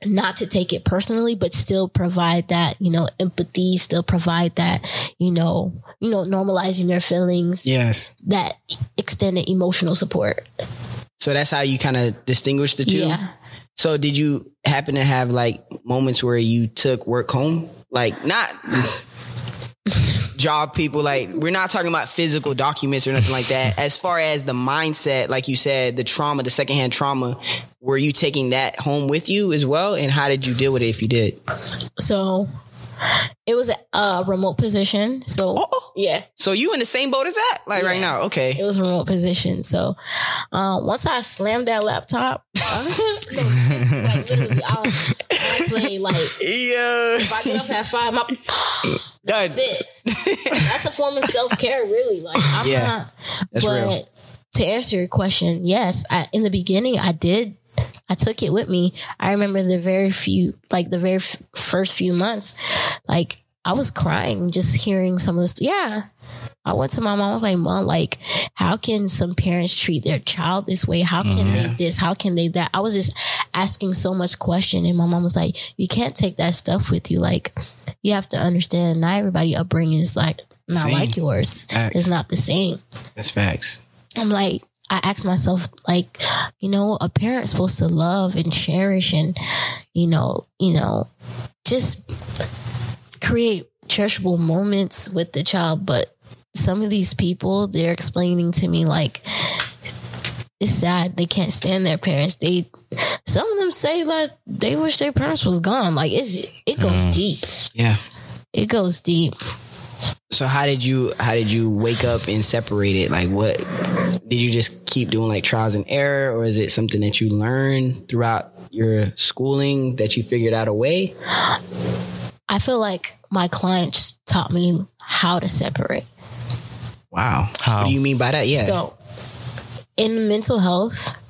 not to take it personally, but still provide that, you know, empathy, still provide that, you know, you know, normalizing their feelings. Yes. That extended emotional support. So that's how you kind of distinguish the two. Yeah. So did you happen to have like moments where you took work home? Like not job people, like we're not talking about physical documents or nothing like that. As far as the mindset, like you said, the trauma, the secondhand trauma, were you taking that home with you as well? And how did you deal with it if you did? So it was a, a remote position. So oh, yeah. So you in the same boat as that? Like yeah. right now? Okay. It was a remote position. So uh, once I slammed that laptop, uh, no, like literally, I was playing like yeah. if I get up at five, my that's it. That's a form of self-care, really. Like I'm yeah, not that's but real. To answer your question, yes, I, in the beginning I did I took it with me. I remember the very few like the very f- first few months, like I was crying just hearing some of this. Yeah. I went to my mom. I was like, Mom, like, how can some parents treat their child this way? How can mm, yeah. they this? How can they that? I was just asking so much question. And my mom was like, you can't take that stuff with you. Like, you have to understand not everybody's upbringing is like not same. Like yours. Facts. It's not the same. That's facts. I'm like, I asked myself, like, you know, a parent's supposed to love and cherish and, you know, you know, just create cherishable moments with the child. But some of these people, they're explaining to me like it's sad they can't stand their parents. They some of them say like they wish their parents was gone. Like it's it goes um, deep. Yeah, it goes deep. So how did you how did you wake up and separate it? Like what did you just keep doing like trials and error, or is it something that you learned throughout your schooling that you figured out a way? I feel like my client just taught me how to separate. Wow. How? What do you mean by that? Yeah. So in mental health,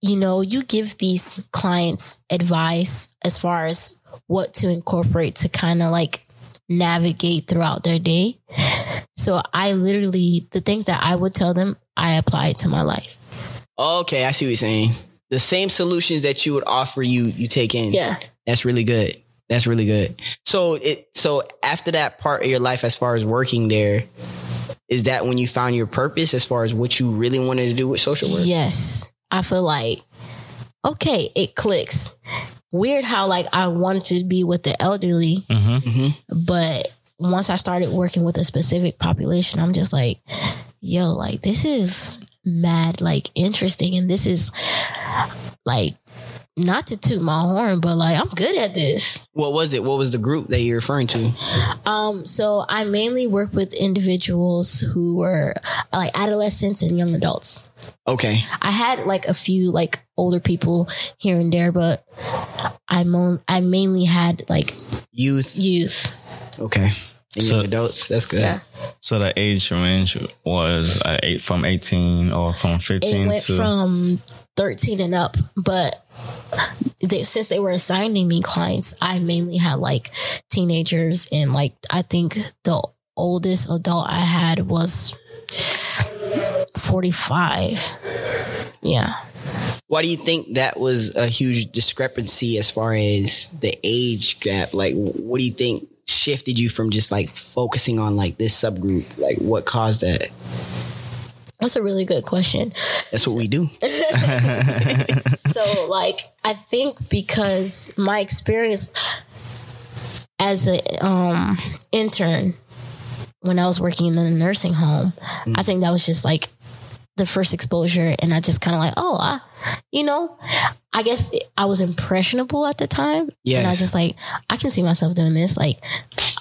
you know, you give these clients advice as far as what to incorporate to kind of like navigate throughout their day. So I literally, the things that I would tell them, I apply it to my life. Okay, I see what you're saying. The same solutions that you would offer, you you take in. Yeah. That's really good. That's really good. So it so after that part of your life, as far as working there, is that when you found your purpose as far as what you really wanted to do with social work? Yes. I feel like, okay, it clicks. Weird how like I wanted to be with the elderly, mm-hmm. Mm-hmm. but once I started working with a specific population, I'm just like, yo, like this is mad, like interesting. And this is like, not to toot my horn, but like, I'm good at this. What was it? What was the group that you're referring to? Um, so I mainly work with individuals who were like adolescents and young adults. Okay. I had like a few like older people here and there, but I mo- I mainly had like youth. Youth. Okay. And so, young adults, that's good. Yeah. So the age range was uh, eight from eighteen or from fifteen. It went to from thirteen and up, but they, since they were assigning me clients, I mainly had like teenagers, and like I think the oldest adult I had was forty-five. Yeah. Why do you think that was a huge discrepancy as far as the age gap? Like, what do you think shifted you from just like focusing on like this subgroup? Like, what caused that? That's a really good question. That's what we do. So, like, I think because my experience as an um, intern when I was working in the nursing home, mm-hmm. I think that was just like the first exposure. And I just kind of like, oh, I, you know, I guess it, I was impressionable at the time. Yes. And I was just like, I can see myself doing this. Like,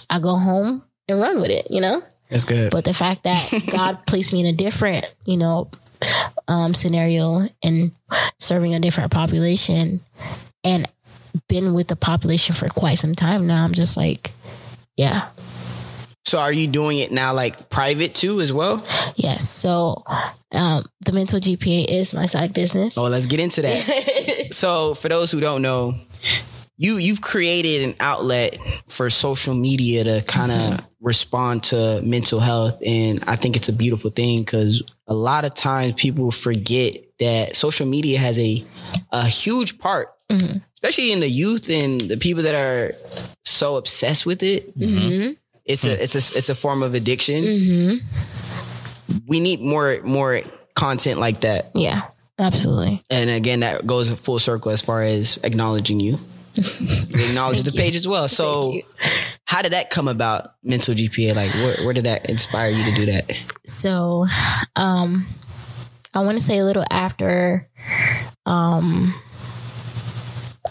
I go home and run with it, you know? That's good. But the fact that God placed me in a different, you know, um, scenario and serving a different population and been with the population for quite some time now, I'm just like, yeah. So are you doing it now like private too as well? Yes. So um, the Mental G P A is my side business. Oh, let's get into that. So for those who don't know, You, you've created an outlet for social media to kind of mm-hmm. respond to mental health. And I think it's a beautiful thing because a lot of times people forget that social media has a, a huge part, mm-hmm. especially in the youth and the people that are so obsessed with it. Mm-hmm. It's a, it's a, it's a form of addiction. Mm-hmm. We need more, more content like that. Yeah, absolutely. And again, that goes full circle as far as acknowledging you. They acknowledge the you. page as well. So how did that come about, Mental G P A? Like, where, where did that inspire you to do that? So um, I want to say a little after um,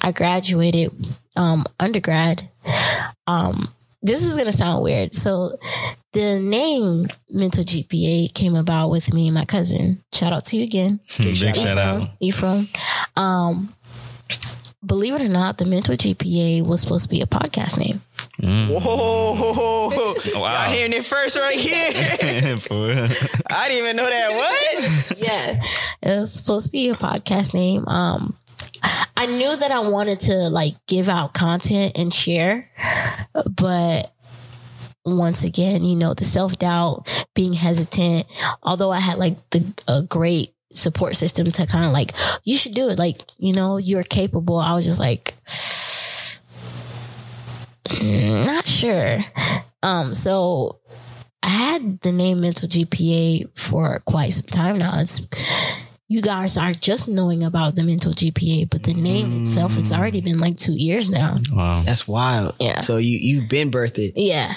I graduated um, undergrad. Um, this is going to sound weird. So the name Mental G P A came about with me and my cousin. Shout out to you again. Big shout out. Ephraim. Um Believe it or not, the Mental G P A was supposed to be a podcast name. Mm. Whoa. Wow. Y'all hearing it first right here. For real. I didn't even know that. What? Yeah. It was supposed to be a podcast name. Um, I knew that I wanted to like give out content and share, but once again, you know, the self-doubt, being hesitant, although I had like the a great support system to kind of like, you should do it. Like, you know, you're capable. I was just like, not sure. Um, so I had the name Mental G P A for quite some time now. It's, you guys are just knowing about the Mental G P A, but the name mm. itself, it's already been like two years now. Wow. That's wild. Yeah. So you, you've been birthed. Yeah.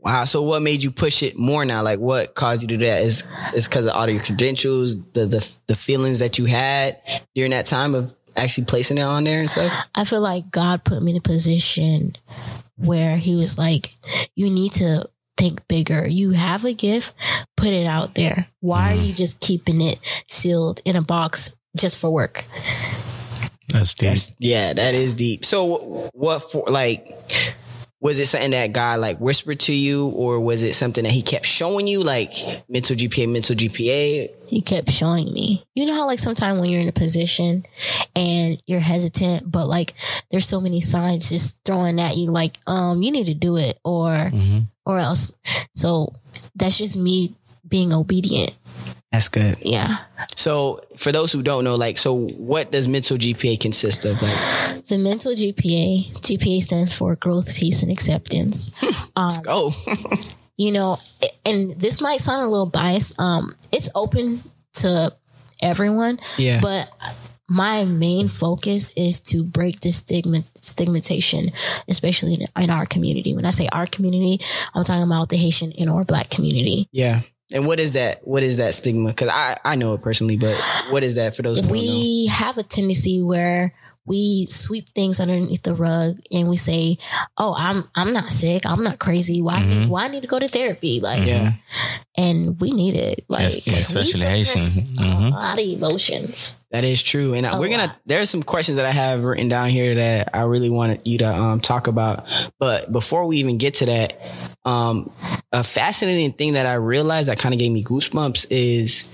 Wow. So what made you push it more now? Like what caused you to do that? Is it's because of all of your credentials, the, the the feelings that you had during that time of actually placing it on there and stuff? I feel like God put me in a position where he was like, you need to think bigger. You have a gift, put it out there. Why mm. are you just keeping it sealed in a box just for work? That's deep. That's, yeah, that is deep. So what for, like, was it something that God like whispered to you, or was it something that he kept showing you, like mental G P A, mental G P A? He kept showing me. You know how like sometimes when you're in a position and you're hesitant, but like there's so many signs just throwing at you like, um, you need to do it or mm-hmm. or else. So that's just me being obedient. That's good. Yeah. So for those who don't know, like, so what does mental G P A consist of? Like, the mental G P A, G P A stands for growth, peace, and acceptance. Um, Let's go. You know, and this might sound a little biased. Um, it's open to everyone. Yeah. But my main focus is to break the stigma, stigmatization, especially in, in our community. When I say our community, I'm talking about the Haitian and or Black community. Yeah. And what is that? What is that stigma? Because I, I know it personally, but what is that for those who don't know? We have a tendency where we sweep things underneath the rug and we say, "Oh, I'm I'm not sick. I'm not crazy. Why mm-hmm. why I need to go to therapy?" Like, yeah. And we need it. Like, yeah, especially Haitian, mm-hmm. a lot of emotions. That is true. And a we're lot. gonna. There's some questions that I have written down here that I really wanted you to um, talk about. But before we even get to that. Um, a fascinating thing that I realized that kind of gave me goosebumps is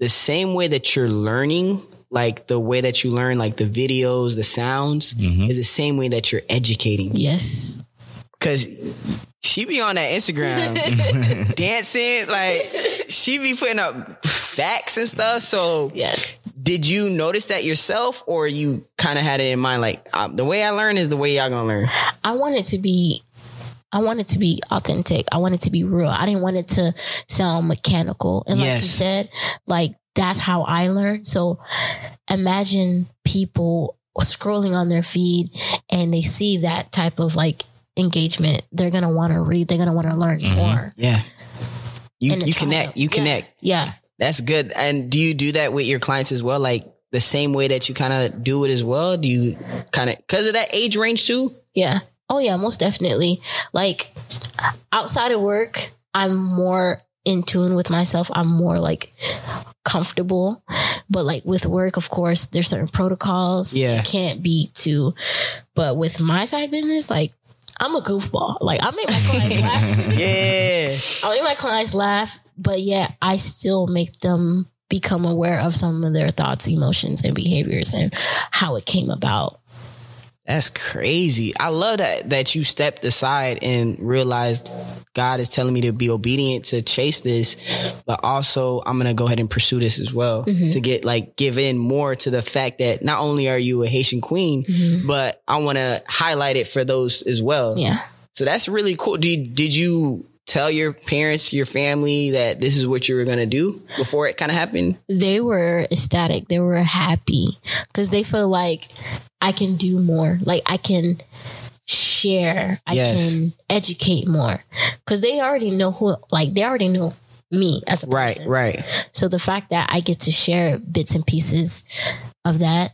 the same way that you're learning, like the way that you learn, like the videos, the sounds mm-hmm. is the same way that you're educating. Yes. Cause she be on that Instagram dancing, like she be putting up facts and stuff. So yeah. Did you notice that yourself, or you kind of had it in mind? Like um, the way I learn is the way y'all gonna learn. I want it to be I wanted to be authentic. I wanted to be real. I didn't want it to sound mechanical. And yes. like you said, like that's how I learned. So imagine people scrolling on their feed and they see that type of like engagement. They're going to want to read. They're going to want to learn mm-hmm. more. Yeah. You, you connect. You yeah. connect. Yeah. That's good. And do you do that with your clients as well? Like the same way that you kind of do it as well? Do you kind of, because of that age range too? Yeah. Oh, yeah, most definitely. Like outside of work, I'm more in tune with myself. I'm more like comfortable. But like with work, of course, there's certain protocols. Yeah. It can't be too. But with my side business, like I'm a goofball. Like I make my clients laugh. Yeah. I make my clients laugh. But yeah, I still make them become aware of some of their thoughts, emotions, and behaviors and how it came about. That's crazy. I love that that you stepped aside and realized God is telling me to be obedient, to chase this, but also I'm going to go ahead and pursue this as well mm-hmm. to get like give in more to the fact that not only are you a Haitian queen, mm-hmm. but I want to highlight it for those as well. Yeah. So that's really cool. Did, did you tell your parents, your family that this is what you were going to do before it kind of happened? They were ecstatic. They were happy because they feel like I can do more. Like I can share. I yes. can educate more because they already know who, like they already know me as a right, person. Right, right. So the fact that I get to share bits and pieces of that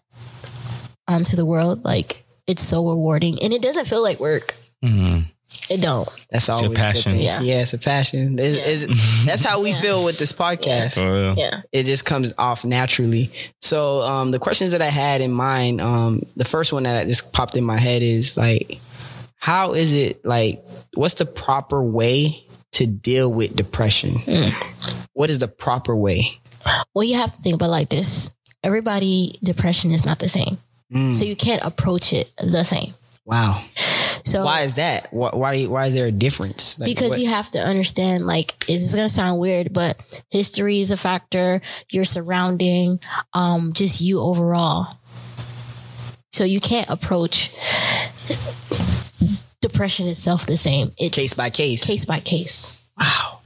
onto the world, like it's so rewarding and it doesn't feel like work. Mm-hmm. It don't. That's always it's a passion. Yeah. yeah, it's a passion. It's, yeah. it's, that's how we yeah. feel with this podcast. Yeah. Oh, yeah. yeah, it just comes off naturally. So um, the questions that I had in mind, um, the first one that just popped in my head is like, how is it like? What's the proper way to deal with depression? Mm. What is the proper way? Well, you have to think about it like this. Everybody, depression is not the same, mm. so you can't approach it the same. Wow. So why is that? Why why, why is there a difference? Like, because what? You have to understand, like, it's going to sound weird, but history is a factor, your surrounding, um, just you overall. So you can't approach depression itself the same. It's case by case. Case by case. Wow.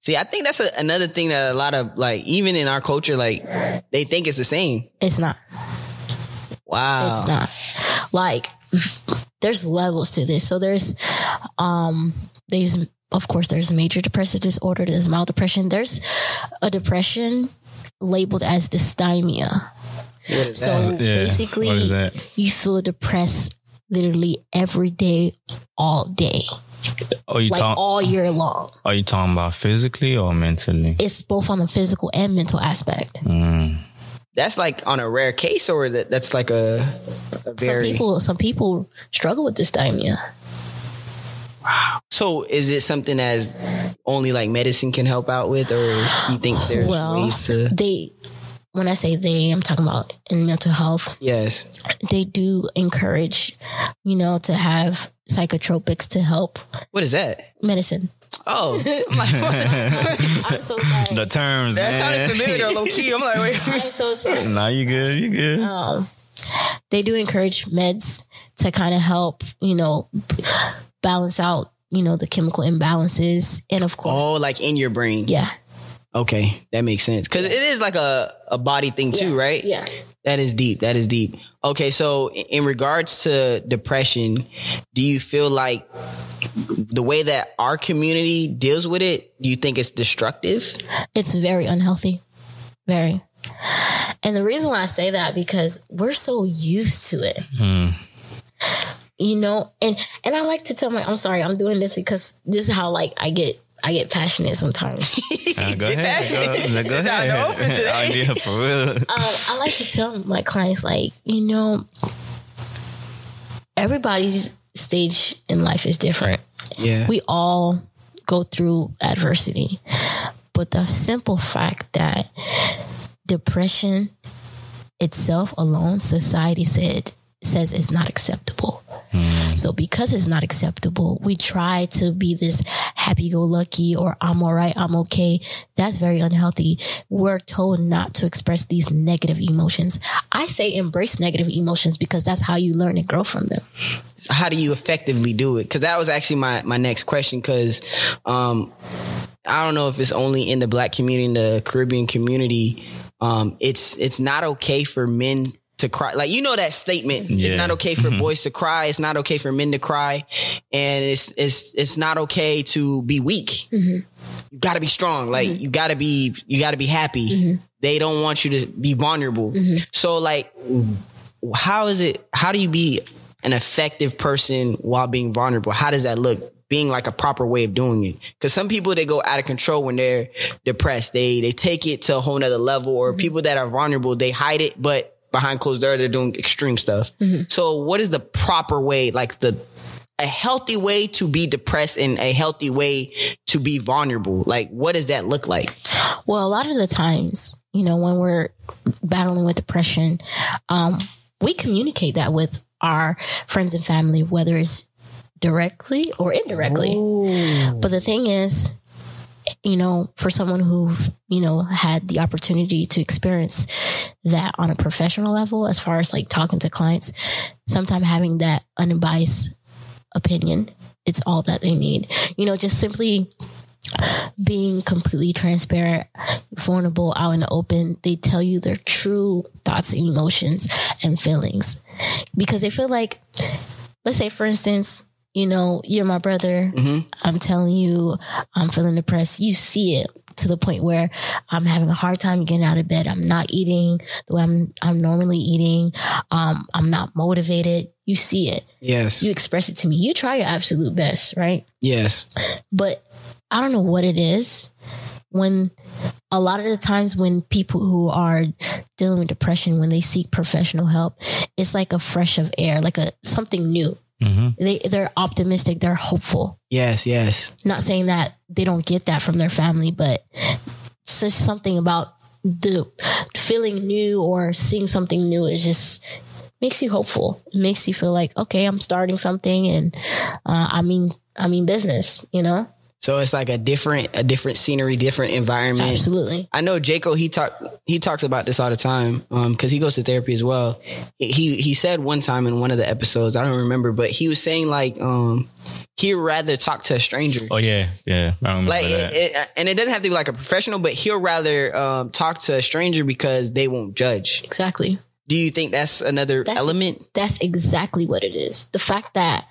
See, I think that's a, another thing that a lot of, like, even in our culture, like, they think it's the same. It's not. Wow. It's not. Like... There's levels to this. So there's, um, these, of course, there's major depressive disorder. There's mild depression. There's a depression labeled as dysthymia. What is so that? basically, yeah. What is that? You feel depressed literally every day, all day. Are you like ta- all year long. Are you talking about physically or mentally? It's both on the physical and mental aspect. Mm. That's like on a rare case, or that, that's like a, a very... Some people, some people struggle with dysthymia. Wow. So is it something that only like medicine can help out with, or you think there's well, ways to... They, when I say they, I'm talking about in mental health. Yes. They do encourage, you know, to have psychotropics to help. What is that? Medicine. Oh, I'm, like, what? I'm so sorry. The terms. That sounded familiar, low key. I'm like, wait. I'm so sorry. Nah, you good. You good. Um, they do encourage meds to kind of help, you know, balance out, you know, the chemical imbalances, and of course, oh, like in your brain. Yeah. Okay, that makes sense, because it is like a, a body thing too, yeah, right? Yeah. That is deep. That is deep. Okay, so in regards to depression, do you feel like the way that our community deals with it, do you think it's destructive? It's very unhealthy. Very. And the reason why I say that, because we're so used to it. Mm. You know, and, and I like to tell my, I'm sorry, I'm doing this because this is how like I get I get passionate sometimes. Uh, go get ahead. Passionate. Go, go ahead. I, open today. I, yeah, for real. Um, I like to tell my clients, like, you know, everybody's stage in life is different. Yeah. We all go through adversity. But the simple fact that depression itself alone, society said, says it's not acceptable. Mm. So because it's not acceptable, we try to be this happy-go-lucky or I'm all right, I'm okay. That's very unhealthy. We're told not to express these negative emotions. I say embrace negative emotions because that's how you learn and grow from them. How do you effectively do it? Because that was actually my, my next question, because um, I don't know if it's only in the Black community, in the Caribbean community, um, it's it's not okay for men to cry. Like, you know that statement. Yeah. It's not okay for mm-hmm. boys to cry. It's not okay for men to cry. And it's it's it's not okay to be weak. Mm-hmm. You gotta be strong. Like mm-hmm. you gotta be you gotta be happy. Mm-hmm. They don't want you to be vulnerable. Mm-hmm. So like how is it how do you be an effective person while being vulnerable? How does that look? Being like a proper way of doing it. Because some people, they go out of control when they're depressed. They they take it to a whole nother level, or mm-hmm. people that are vulnerable, they hide it, but behind closed doors, they're doing extreme stuff. Mm-hmm. So what is the proper way, like the a healthy way to be depressed and a healthy way to be vulnerable? Like, what does that look like? Well, a lot of the times, you know, when we're battling with depression, um, we communicate that with our friends and family, whether it's directly or indirectly. Ooh. But the thing is, you know, for someone who, you know, had the opportunity to experience that on a professional level, as far as like talking to clients, sometimes having that unbiased opinion, it's all that they need. You know, just simply being completely transparent, vulnerable, out in the open. They tell you their true thoughts and emotions and feelings, because they feel like, let's say, for instance, you know, you're my brother. Mm-hmm. I'm telling you, I'm feeling depressed. You see it to the point where I'm having a hard time getting out of bed. I'm not eating the way I'm, I'm normally eating. Um, I'm not motivated. You see it. Yes. You express it to me. You try your absolute best, right? Yes. But I don't know what it is. When a lot of the times when people who are dealing with depression, when they seek professional help, it's like a fresh of air, like a something new. Mm-hmm. They, they're optimistic. They're hopeful. Yes, yes. Not saying that they don't get that from their family, but it's just something about the feeling new or seeing something new. It just makes you hopeful. It makes you feel like, okay, I'm starting something, and uh, I mean, I mean business, you know? So it's like a different, a different scenery, different environment. Absolutely. I know Jaco, he talk, he talks about this all the time because um, he goes to therapy as well. He he said one time in one of the episodes, I don't remember, but he was saying like um, he'd rather talk to a stranger. Oh yeah, yeah. I don't remember like, that. It, it, and it doesn't have to be like a professional, but he'll rather um, talk to a stranger because they won't judge. Exactly. Do you think that's another that's, element? That's exactly what it is. The fact that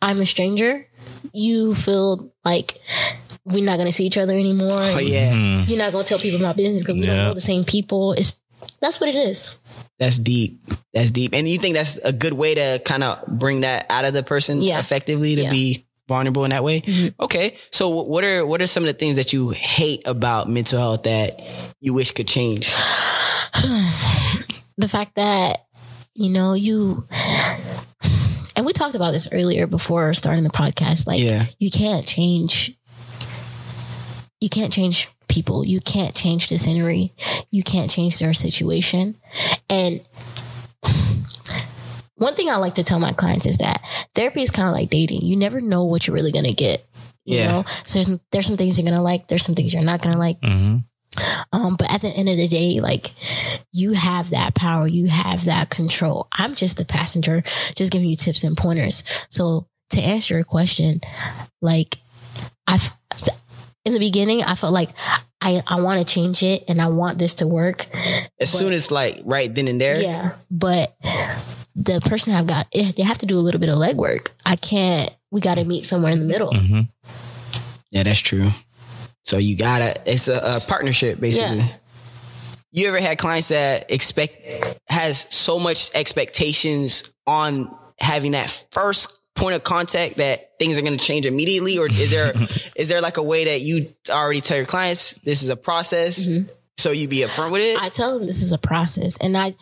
I'm a stranger. You feel like we're not going to see each other anymore. Oh, yeah. Mm-hmm. You're not going to tell people my business because we yeah. don't know the same people. It's That's what it is. That's deep. That's deep. And you think that's a good way to kind of bring that out of the person yeah. effectively to yeah. be vulnerable in that way. Mm-hmm. Okay. So what are, what are some of the things that you hate about mental health that you wish could change? The fact that, you know, you, and we talked about this earlier before starting the podcast, like yeah. you can't change, you can't change people. You can't change the scenery. You can't change their situation. And one thing I like to tell my clients is that therapy is kind of like dating. You never know what you're really going to get. You yeah. know, so there's, there's some things you're going to like. There's some things you're not going to like. Mm-hmm. Um, but at the end of the day, like you have that power, you have that control. I'm just a passenger, just giving you tips and pointers. So to answer your question, like I've, in the beginning, I felt like I, I want to change it and I want this to work. As but, soon as like right then and there. Yeah. But the person I've got, they have to do a little bit of legwork. I can't, we got to meet somewhere in the middle. Mm-hmm. Yeah, that's true. So you gotta, it's a, a partnership basically. Yeah. You ever had clients that expect, has so much expectations on having that first point of contact that things are going to change immediately? Or is there, is there like a way that you already tell your clients, this is a process. Mm-hmm. So you be upfront with it. I tell them this is a process. And I,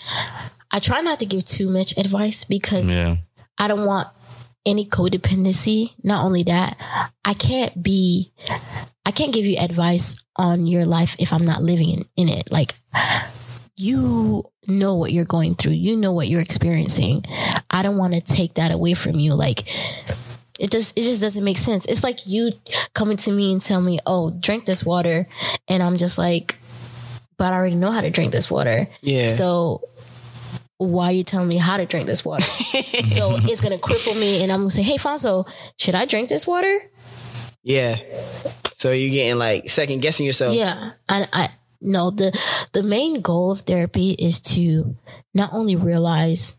I try not to give too much advice because yeah. I don't want any codependency. Not only that, I can't be, I can't give you advice on your life if I'm not living in, in it. Like you know what you're going through. You know what you're experiencing. I don't want to take that away from you. Like it does, it just doesn't make sense. It's like you coming to me and tell me, oh, drink this water. And I'm just like, but I already know how to drink this water. Yeah. So why are you telling me how to drink this water? So it's going to cripple me. And I'm going to say, hey, Fonso, should I drink this water? Yeah. So you're getting like second guessing yourself. Yeah. I, I no, the, the main goal of therapy is to not only realize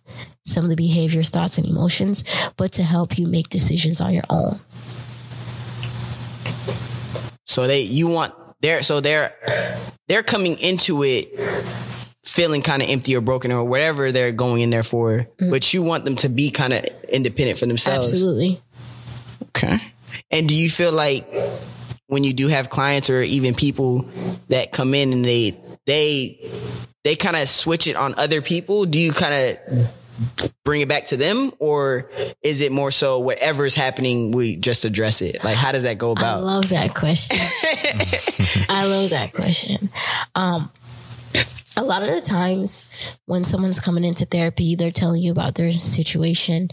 some of the behaviors, thoughts, and emotions, but to help you make decisions on your own. So they, you want they're, so they're, they're coming into it feeling kind of empty or broken or whatever they're going in there for, mm-hmm. but you want them to be kind of independent for themselves. Absolutely. Okay. And do you feel like when you do have clients or even people that come in and they, they, they kind of switch it on other people, do you kind of bring it back to them, or is it more so whatever is happening, we just address it? Like, how does that go about? I love that question. I love that question. Um, A lot of the times when someone's coming into therapy, they're telling you about their situation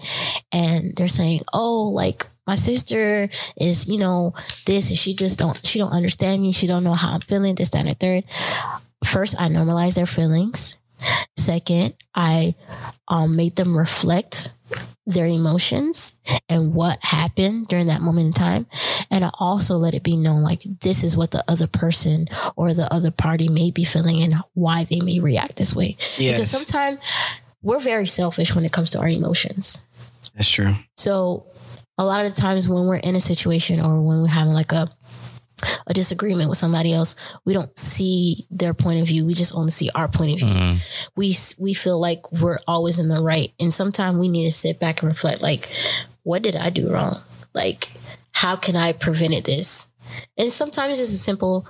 and they're saying, oh, like my sister is, you know, this and she just don't, she don't understand me. She don't know how I'm feeling, this, that, and the third. First, I normalize their feelings. Second, I um, make them reflect their emotions and what happened during that moment in time. And I also let it be known, like, this is what the other person or the other party may be feeling and why they may react this way. Yes. Because sometimes we're very selfish when it comes to our emotions. That's true. So a lot of the times when we're in a situation or when we're having like a, a disagreement with somebody else, we don't see their point of view. We just only see our point of view. Mm-hmm. We we feel like we're always in the right. And sometimes we need to sit back and reflect, like, what did I do wrong? Like, how can I prevent this? And sometimes it's a simple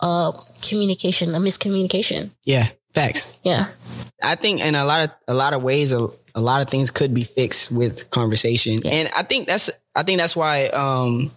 uh, communication, a miscommunication. Yeah. Facts. Yeah. I think in a lot of, a lot of ways, a, a lot of things could be fixed with conversation. Yeah. And I think that's, I think that's why, um,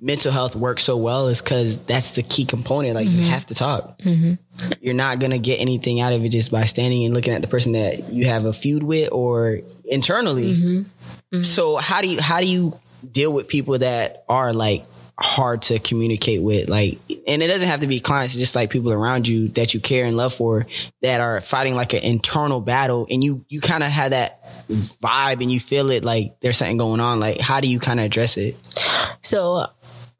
mental health works so well is because that's the key component. Like mm-hmm. you have to talk. Mm-hmm. You're not going to get anything out of it just by standing and looking at the person that you have a feud with or internally. Mm-hmm. Mm-hmm. So how do you, how do you deal with people that are like hard to communicate with? Like, and it doesn't have to be clients, just like people around you that you care and love for that are fighting like an internal battle. And you, you kind of have that vibe and you feel it like there's something going on. Like, how do you kind of address it? So,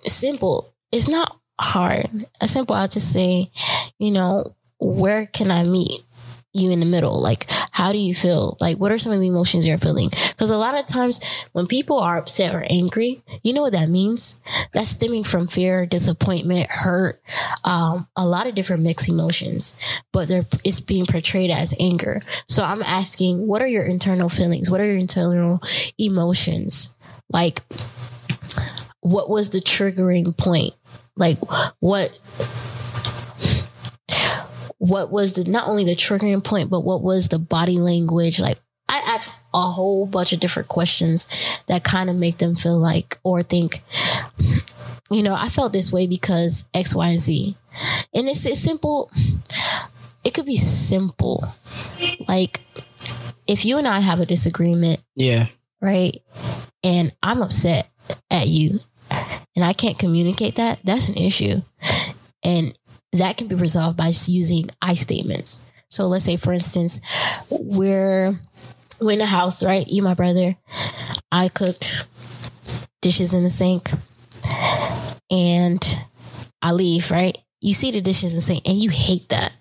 simple. It's not hard. As simple, I'll just say, you know, where can I meet you in the middle? Like, how do you feel? Like, what are some of the emotions you're feeling? Because a lot of times when people are upset or angry, you know what that means? That's stemming from fear, disappointment, hurt, um, a lot of different mixed emotions, but they're, it's being portrayed as anger. So I'm asking, what are your internal feelings? What are your internal emotions? Like, what was the triggering point? Like what, what was the, not only the triggering point, but what was the body language? Like I asked a whole bunch of different questions that kind of make them feel like, or think, you know, I felt this way because X, Y, and Z. And it's, it's simple. It could be simple. Like if you and I have a disagreement. Yeah. Right. And I'm upset at you and I can't communicate that, that's an issue. And that can be resolved by just using I statements. So let's say, for instance, we're, we're in the house, right? You, my brother, I cooked, dishes in the sink, and I leave, right? You see the dishes in the sink and you hate that,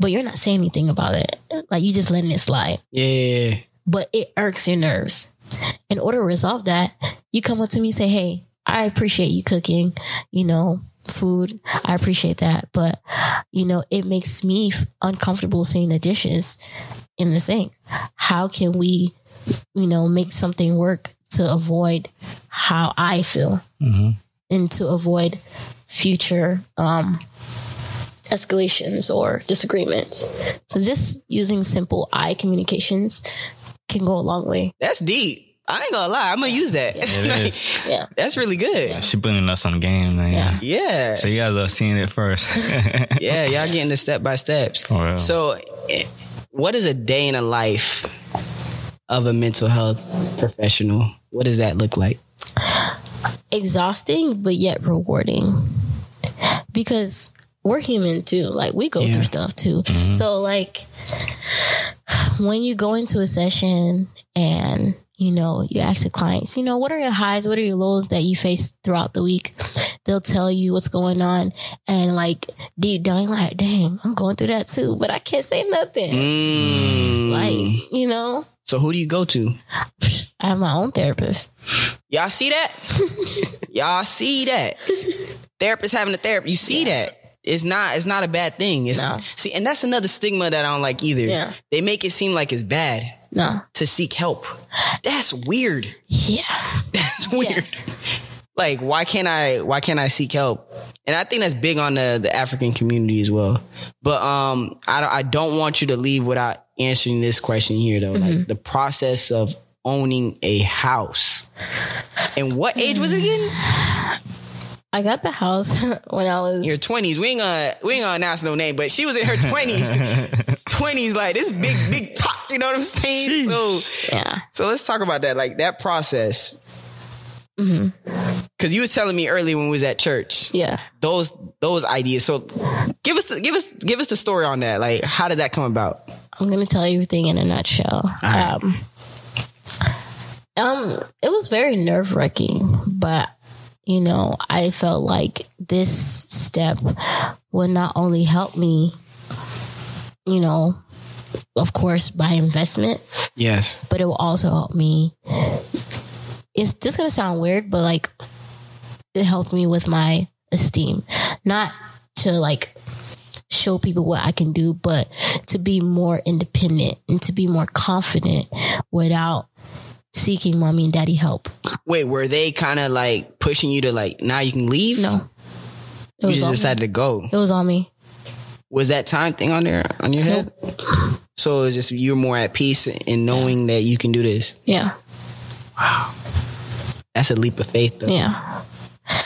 but you're not saying anything about it. Like you just letting it slide. Yeah. But it irks your nerves. In order to resolve that, you come up to me and say, hey, I appreciate you cooking, you know, food. I appreciate that. But, you know, it makes me uncomfortable seeing the dishes in the sink. How can we, you know, make something work to avoid how I feel mm-hmm. and to avoid future um, escalations or disagreements? So just using simple I communications can go a long way. That's deep. I ain't gonna lie, I'm gonna use that. Yeah, like, yeah. That's really good. Yeah, she putting us on the game, man. Yeah. yeah. So you guys are seeing it first. Yeah, y'all getting the step by steps. Oh, wow. So, what is a day in the life of a mental health professional? What does that look like? Exhausting, but yet rewarding, because we're human too. Like we go yeah. through stuff too. Mm-hmm. So, like when you go into a session and you know, you ask the clients, you know, what are your highs? What are your lows that you face throughout the week? They'll tell you what's going on. And like deep down, like, dang, I'm going through that too, but I can't say nothing. Mm. Like, you know. So who do you go to? I have my own therapist. Y'all see that? Y'all see that? Therapist having a therapist. You see yeah. that? It's not it's not a bad thing. It's, no. See, and that's another stigma that I don't like either. Yeah. They make it seem like it's bad. No. To seek help. That's weird. Yeah. That's weird. Yeah. Like, why can't I why can't I seek help? And I think that's big on the, the African community as well. But um I don't I don't want you to leave without answering this question here though. Mm-hmm. Like the process of owning a house. And what age was it again? I got the house when I was in your twenties. We ain't gonna we ain't gonna announce no name, but she was in her twenties. twenties, like this big, big top. You know what I'm saying? So, yeah. so let's talk about that. Like that process. Mm-hmm. Cause you was telling me earlier when we was at church. Yeah. Those, those ideas. So give us, the, give us, give us the story on that. Like, how did that come about? I'm going to tell you everything in a nutshell. All right. Um, um, it was very nerve wracking, but you know, I felt like this step would not only help me, you know, of course, by investment. Yes. But it will also help me. It's just going to sound weird, but like it helped me with my esteem, not to like show people what I can do, but to be more independent and to be more confident without seeking mommy and daddy help. Wait, were they kind of like pushing you to like, now you can leave? No. It was you just decided me. to go. It was on me. Was that time thing on there on your head? Nope. So it's just you're more at peace in knowing that you can do this. Yeah. Wow. That's a leap of faith, though. Yeah.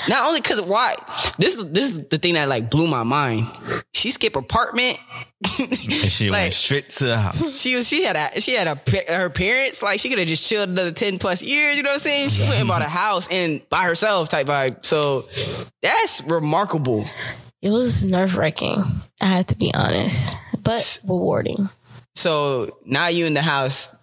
Not only because why this this is the thing that like blew my mind. She skipped apartment. And she like, went straight to the house. She was she had a, she had a, her parents like she could have just chilled another ten plus years. You know what I'm saying? She went and bought a house and by herself type vibe. So that's remarkable. It was nerve-wracking, I have to be honest, but rewarding. So now you in the house,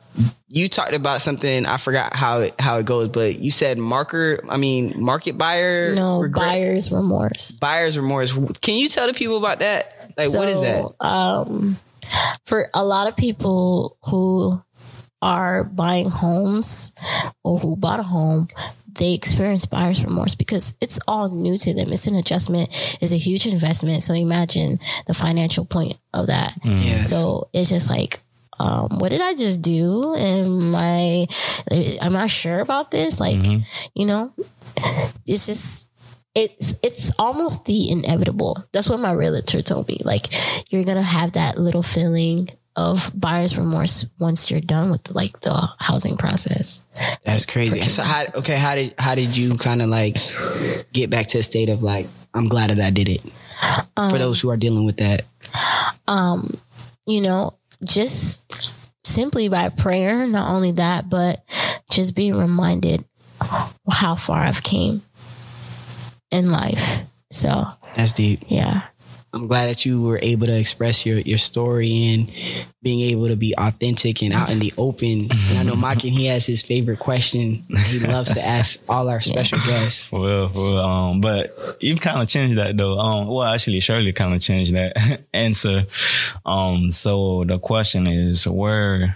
you talked about something, I forgot how it, how it goes, but you said marker, I mean, market buyer. No, regret? buyer's remorse. Buyer's remorse. Can you tell the people about that? Like, so, what is that? Um, for a lot of people who are buying homes or who bought a home, they experience buyer's remorse because it's all new to them. It's an adjustment. It's a huge investment. So imagine the financial point of that. Yes. So it's just like, um, what did I just do? Am I say, I'm not sure about this. Like, mm-hmm. you know, it's just, it's, it's almost the inevitable. That's what my realtor told me. Like, you're going to have that little feeling of buyer's remorse once you're done with the, like the housing process. That's crazy. Purchase. So how, okay. How did, how did you kind of like get back to a state of like, I'm glad that I did it um, for those who are dealing with that? Um, you know, just simply by prayer, not only that, but just being reminded how far I've came in life. So that's deep. Yeah. I'm glad that you were able to express your, your story and being able to be authentic and out in the open. And I know Mike, he has his favorite question. He loves to ask all our special yes. guests. For real, for real. Um, but you've kind of changed that though. Um, well, actually, Shirley kind of changed that answer. Um, so the question is, where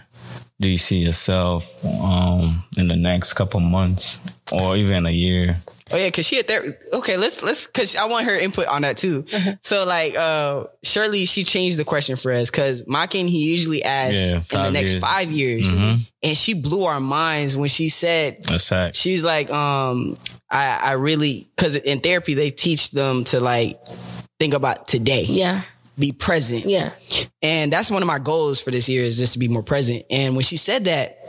do you see yourself um, in the next couple months or even a year? Oh yeah, cause she a therapist. Okay, let's let's cause I want her input on that too. So like, uh, Shirley, she changed the question for us because Makin, he usually asks yeah, in the next years. five years, mm-hmm. and she blew our minds when she said that's right. She's like, um, I I really cause in therapy they teach them to like think about today, yeah, be present, yeah, and that's one of my goals for this year is just to be more present. And when she said that,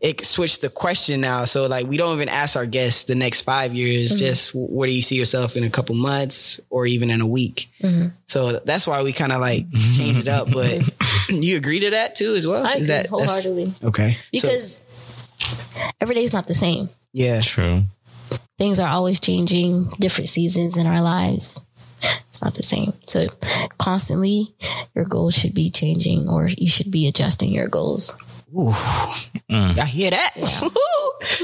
it switched the question now. So like, we don't even ask our guests the next five years, mm-hmm. just where do you see yourself in a couple months or even in a week? Mm-hmm. So that's why we kind of like change it up. But you agree to that too as well? I Is agree that, wholeheartedly. Okay. Because so, every day is not the same. Yeah. True. Things are always changing, different seasons in our lives. It's not the same. So constantly your goals should be changing or you should be adjusting your goals. Ooh, mm. I hear that. Yeah.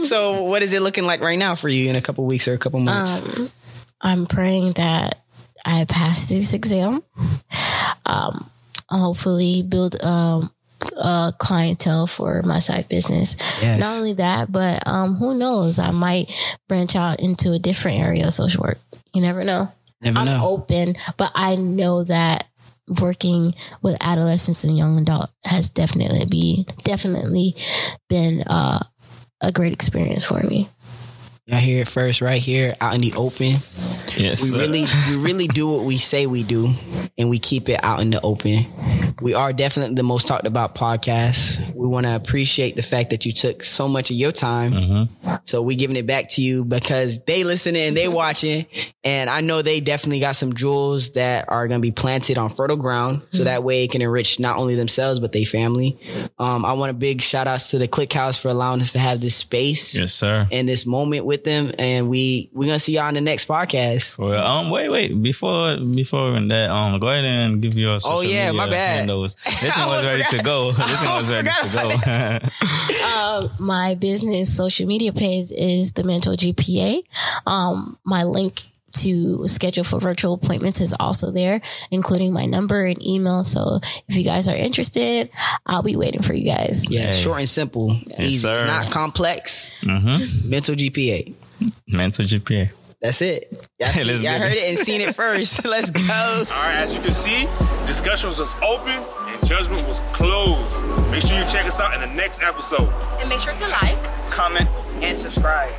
So what is it looking like right now for you in a couple of weeks or a couple months? Um, I'm praying that I pass this exam. Um, I'll hopefully build um, a clientele for my side business. Yes. Not only that, but um, who knows? I might branch out into a different area of social work. You never know. Never I'm know. open, but I know that working with adolescents and young adult has definitely be definitely been uh, a great experience for me. Y'all hear it first right here out in the open. Yes, we sir. really we really do what we say we do, and we keep it out in the open. We are definitely the most talked about podcast. We want to appreciate the fact that you took so much of your time. Mm-hmm. So we giving it back to you because they listening, they watching, and I know they definitely got some jewels that are going to be planted on fertile ground. So mm-hmm. that way it can enrich not only themselves, but their family. Um, I want a big shout outs to the Click House for allowing us to have this space. Yes, sir. And this moment with them. And we, we're going to see y'all in the next podcast. Well, um, wait, wait, before, before even that, um, go ahead and give your social Oh yeah, media my bad. Those. This one was ready forgot. to go. This one was ready to go. uh, my business social media page is the Mental G P A. Um, my link to schedule for virtual appointments is also there, including my number and email. So if you guys are interested, I'll be waiting for you guys. Yeah, yeah. Short and simple, yes, easy, sir. It's not complex. Mm-hmm. Mental G P A. Mental G P A. That's it. Y'all, see, y'all heard it and seen it first. Let's go. All right, as you can see, discussions was open and judgment was closed. Make sure you check us out in the next episode. And make sure to like, comment, and subscribe.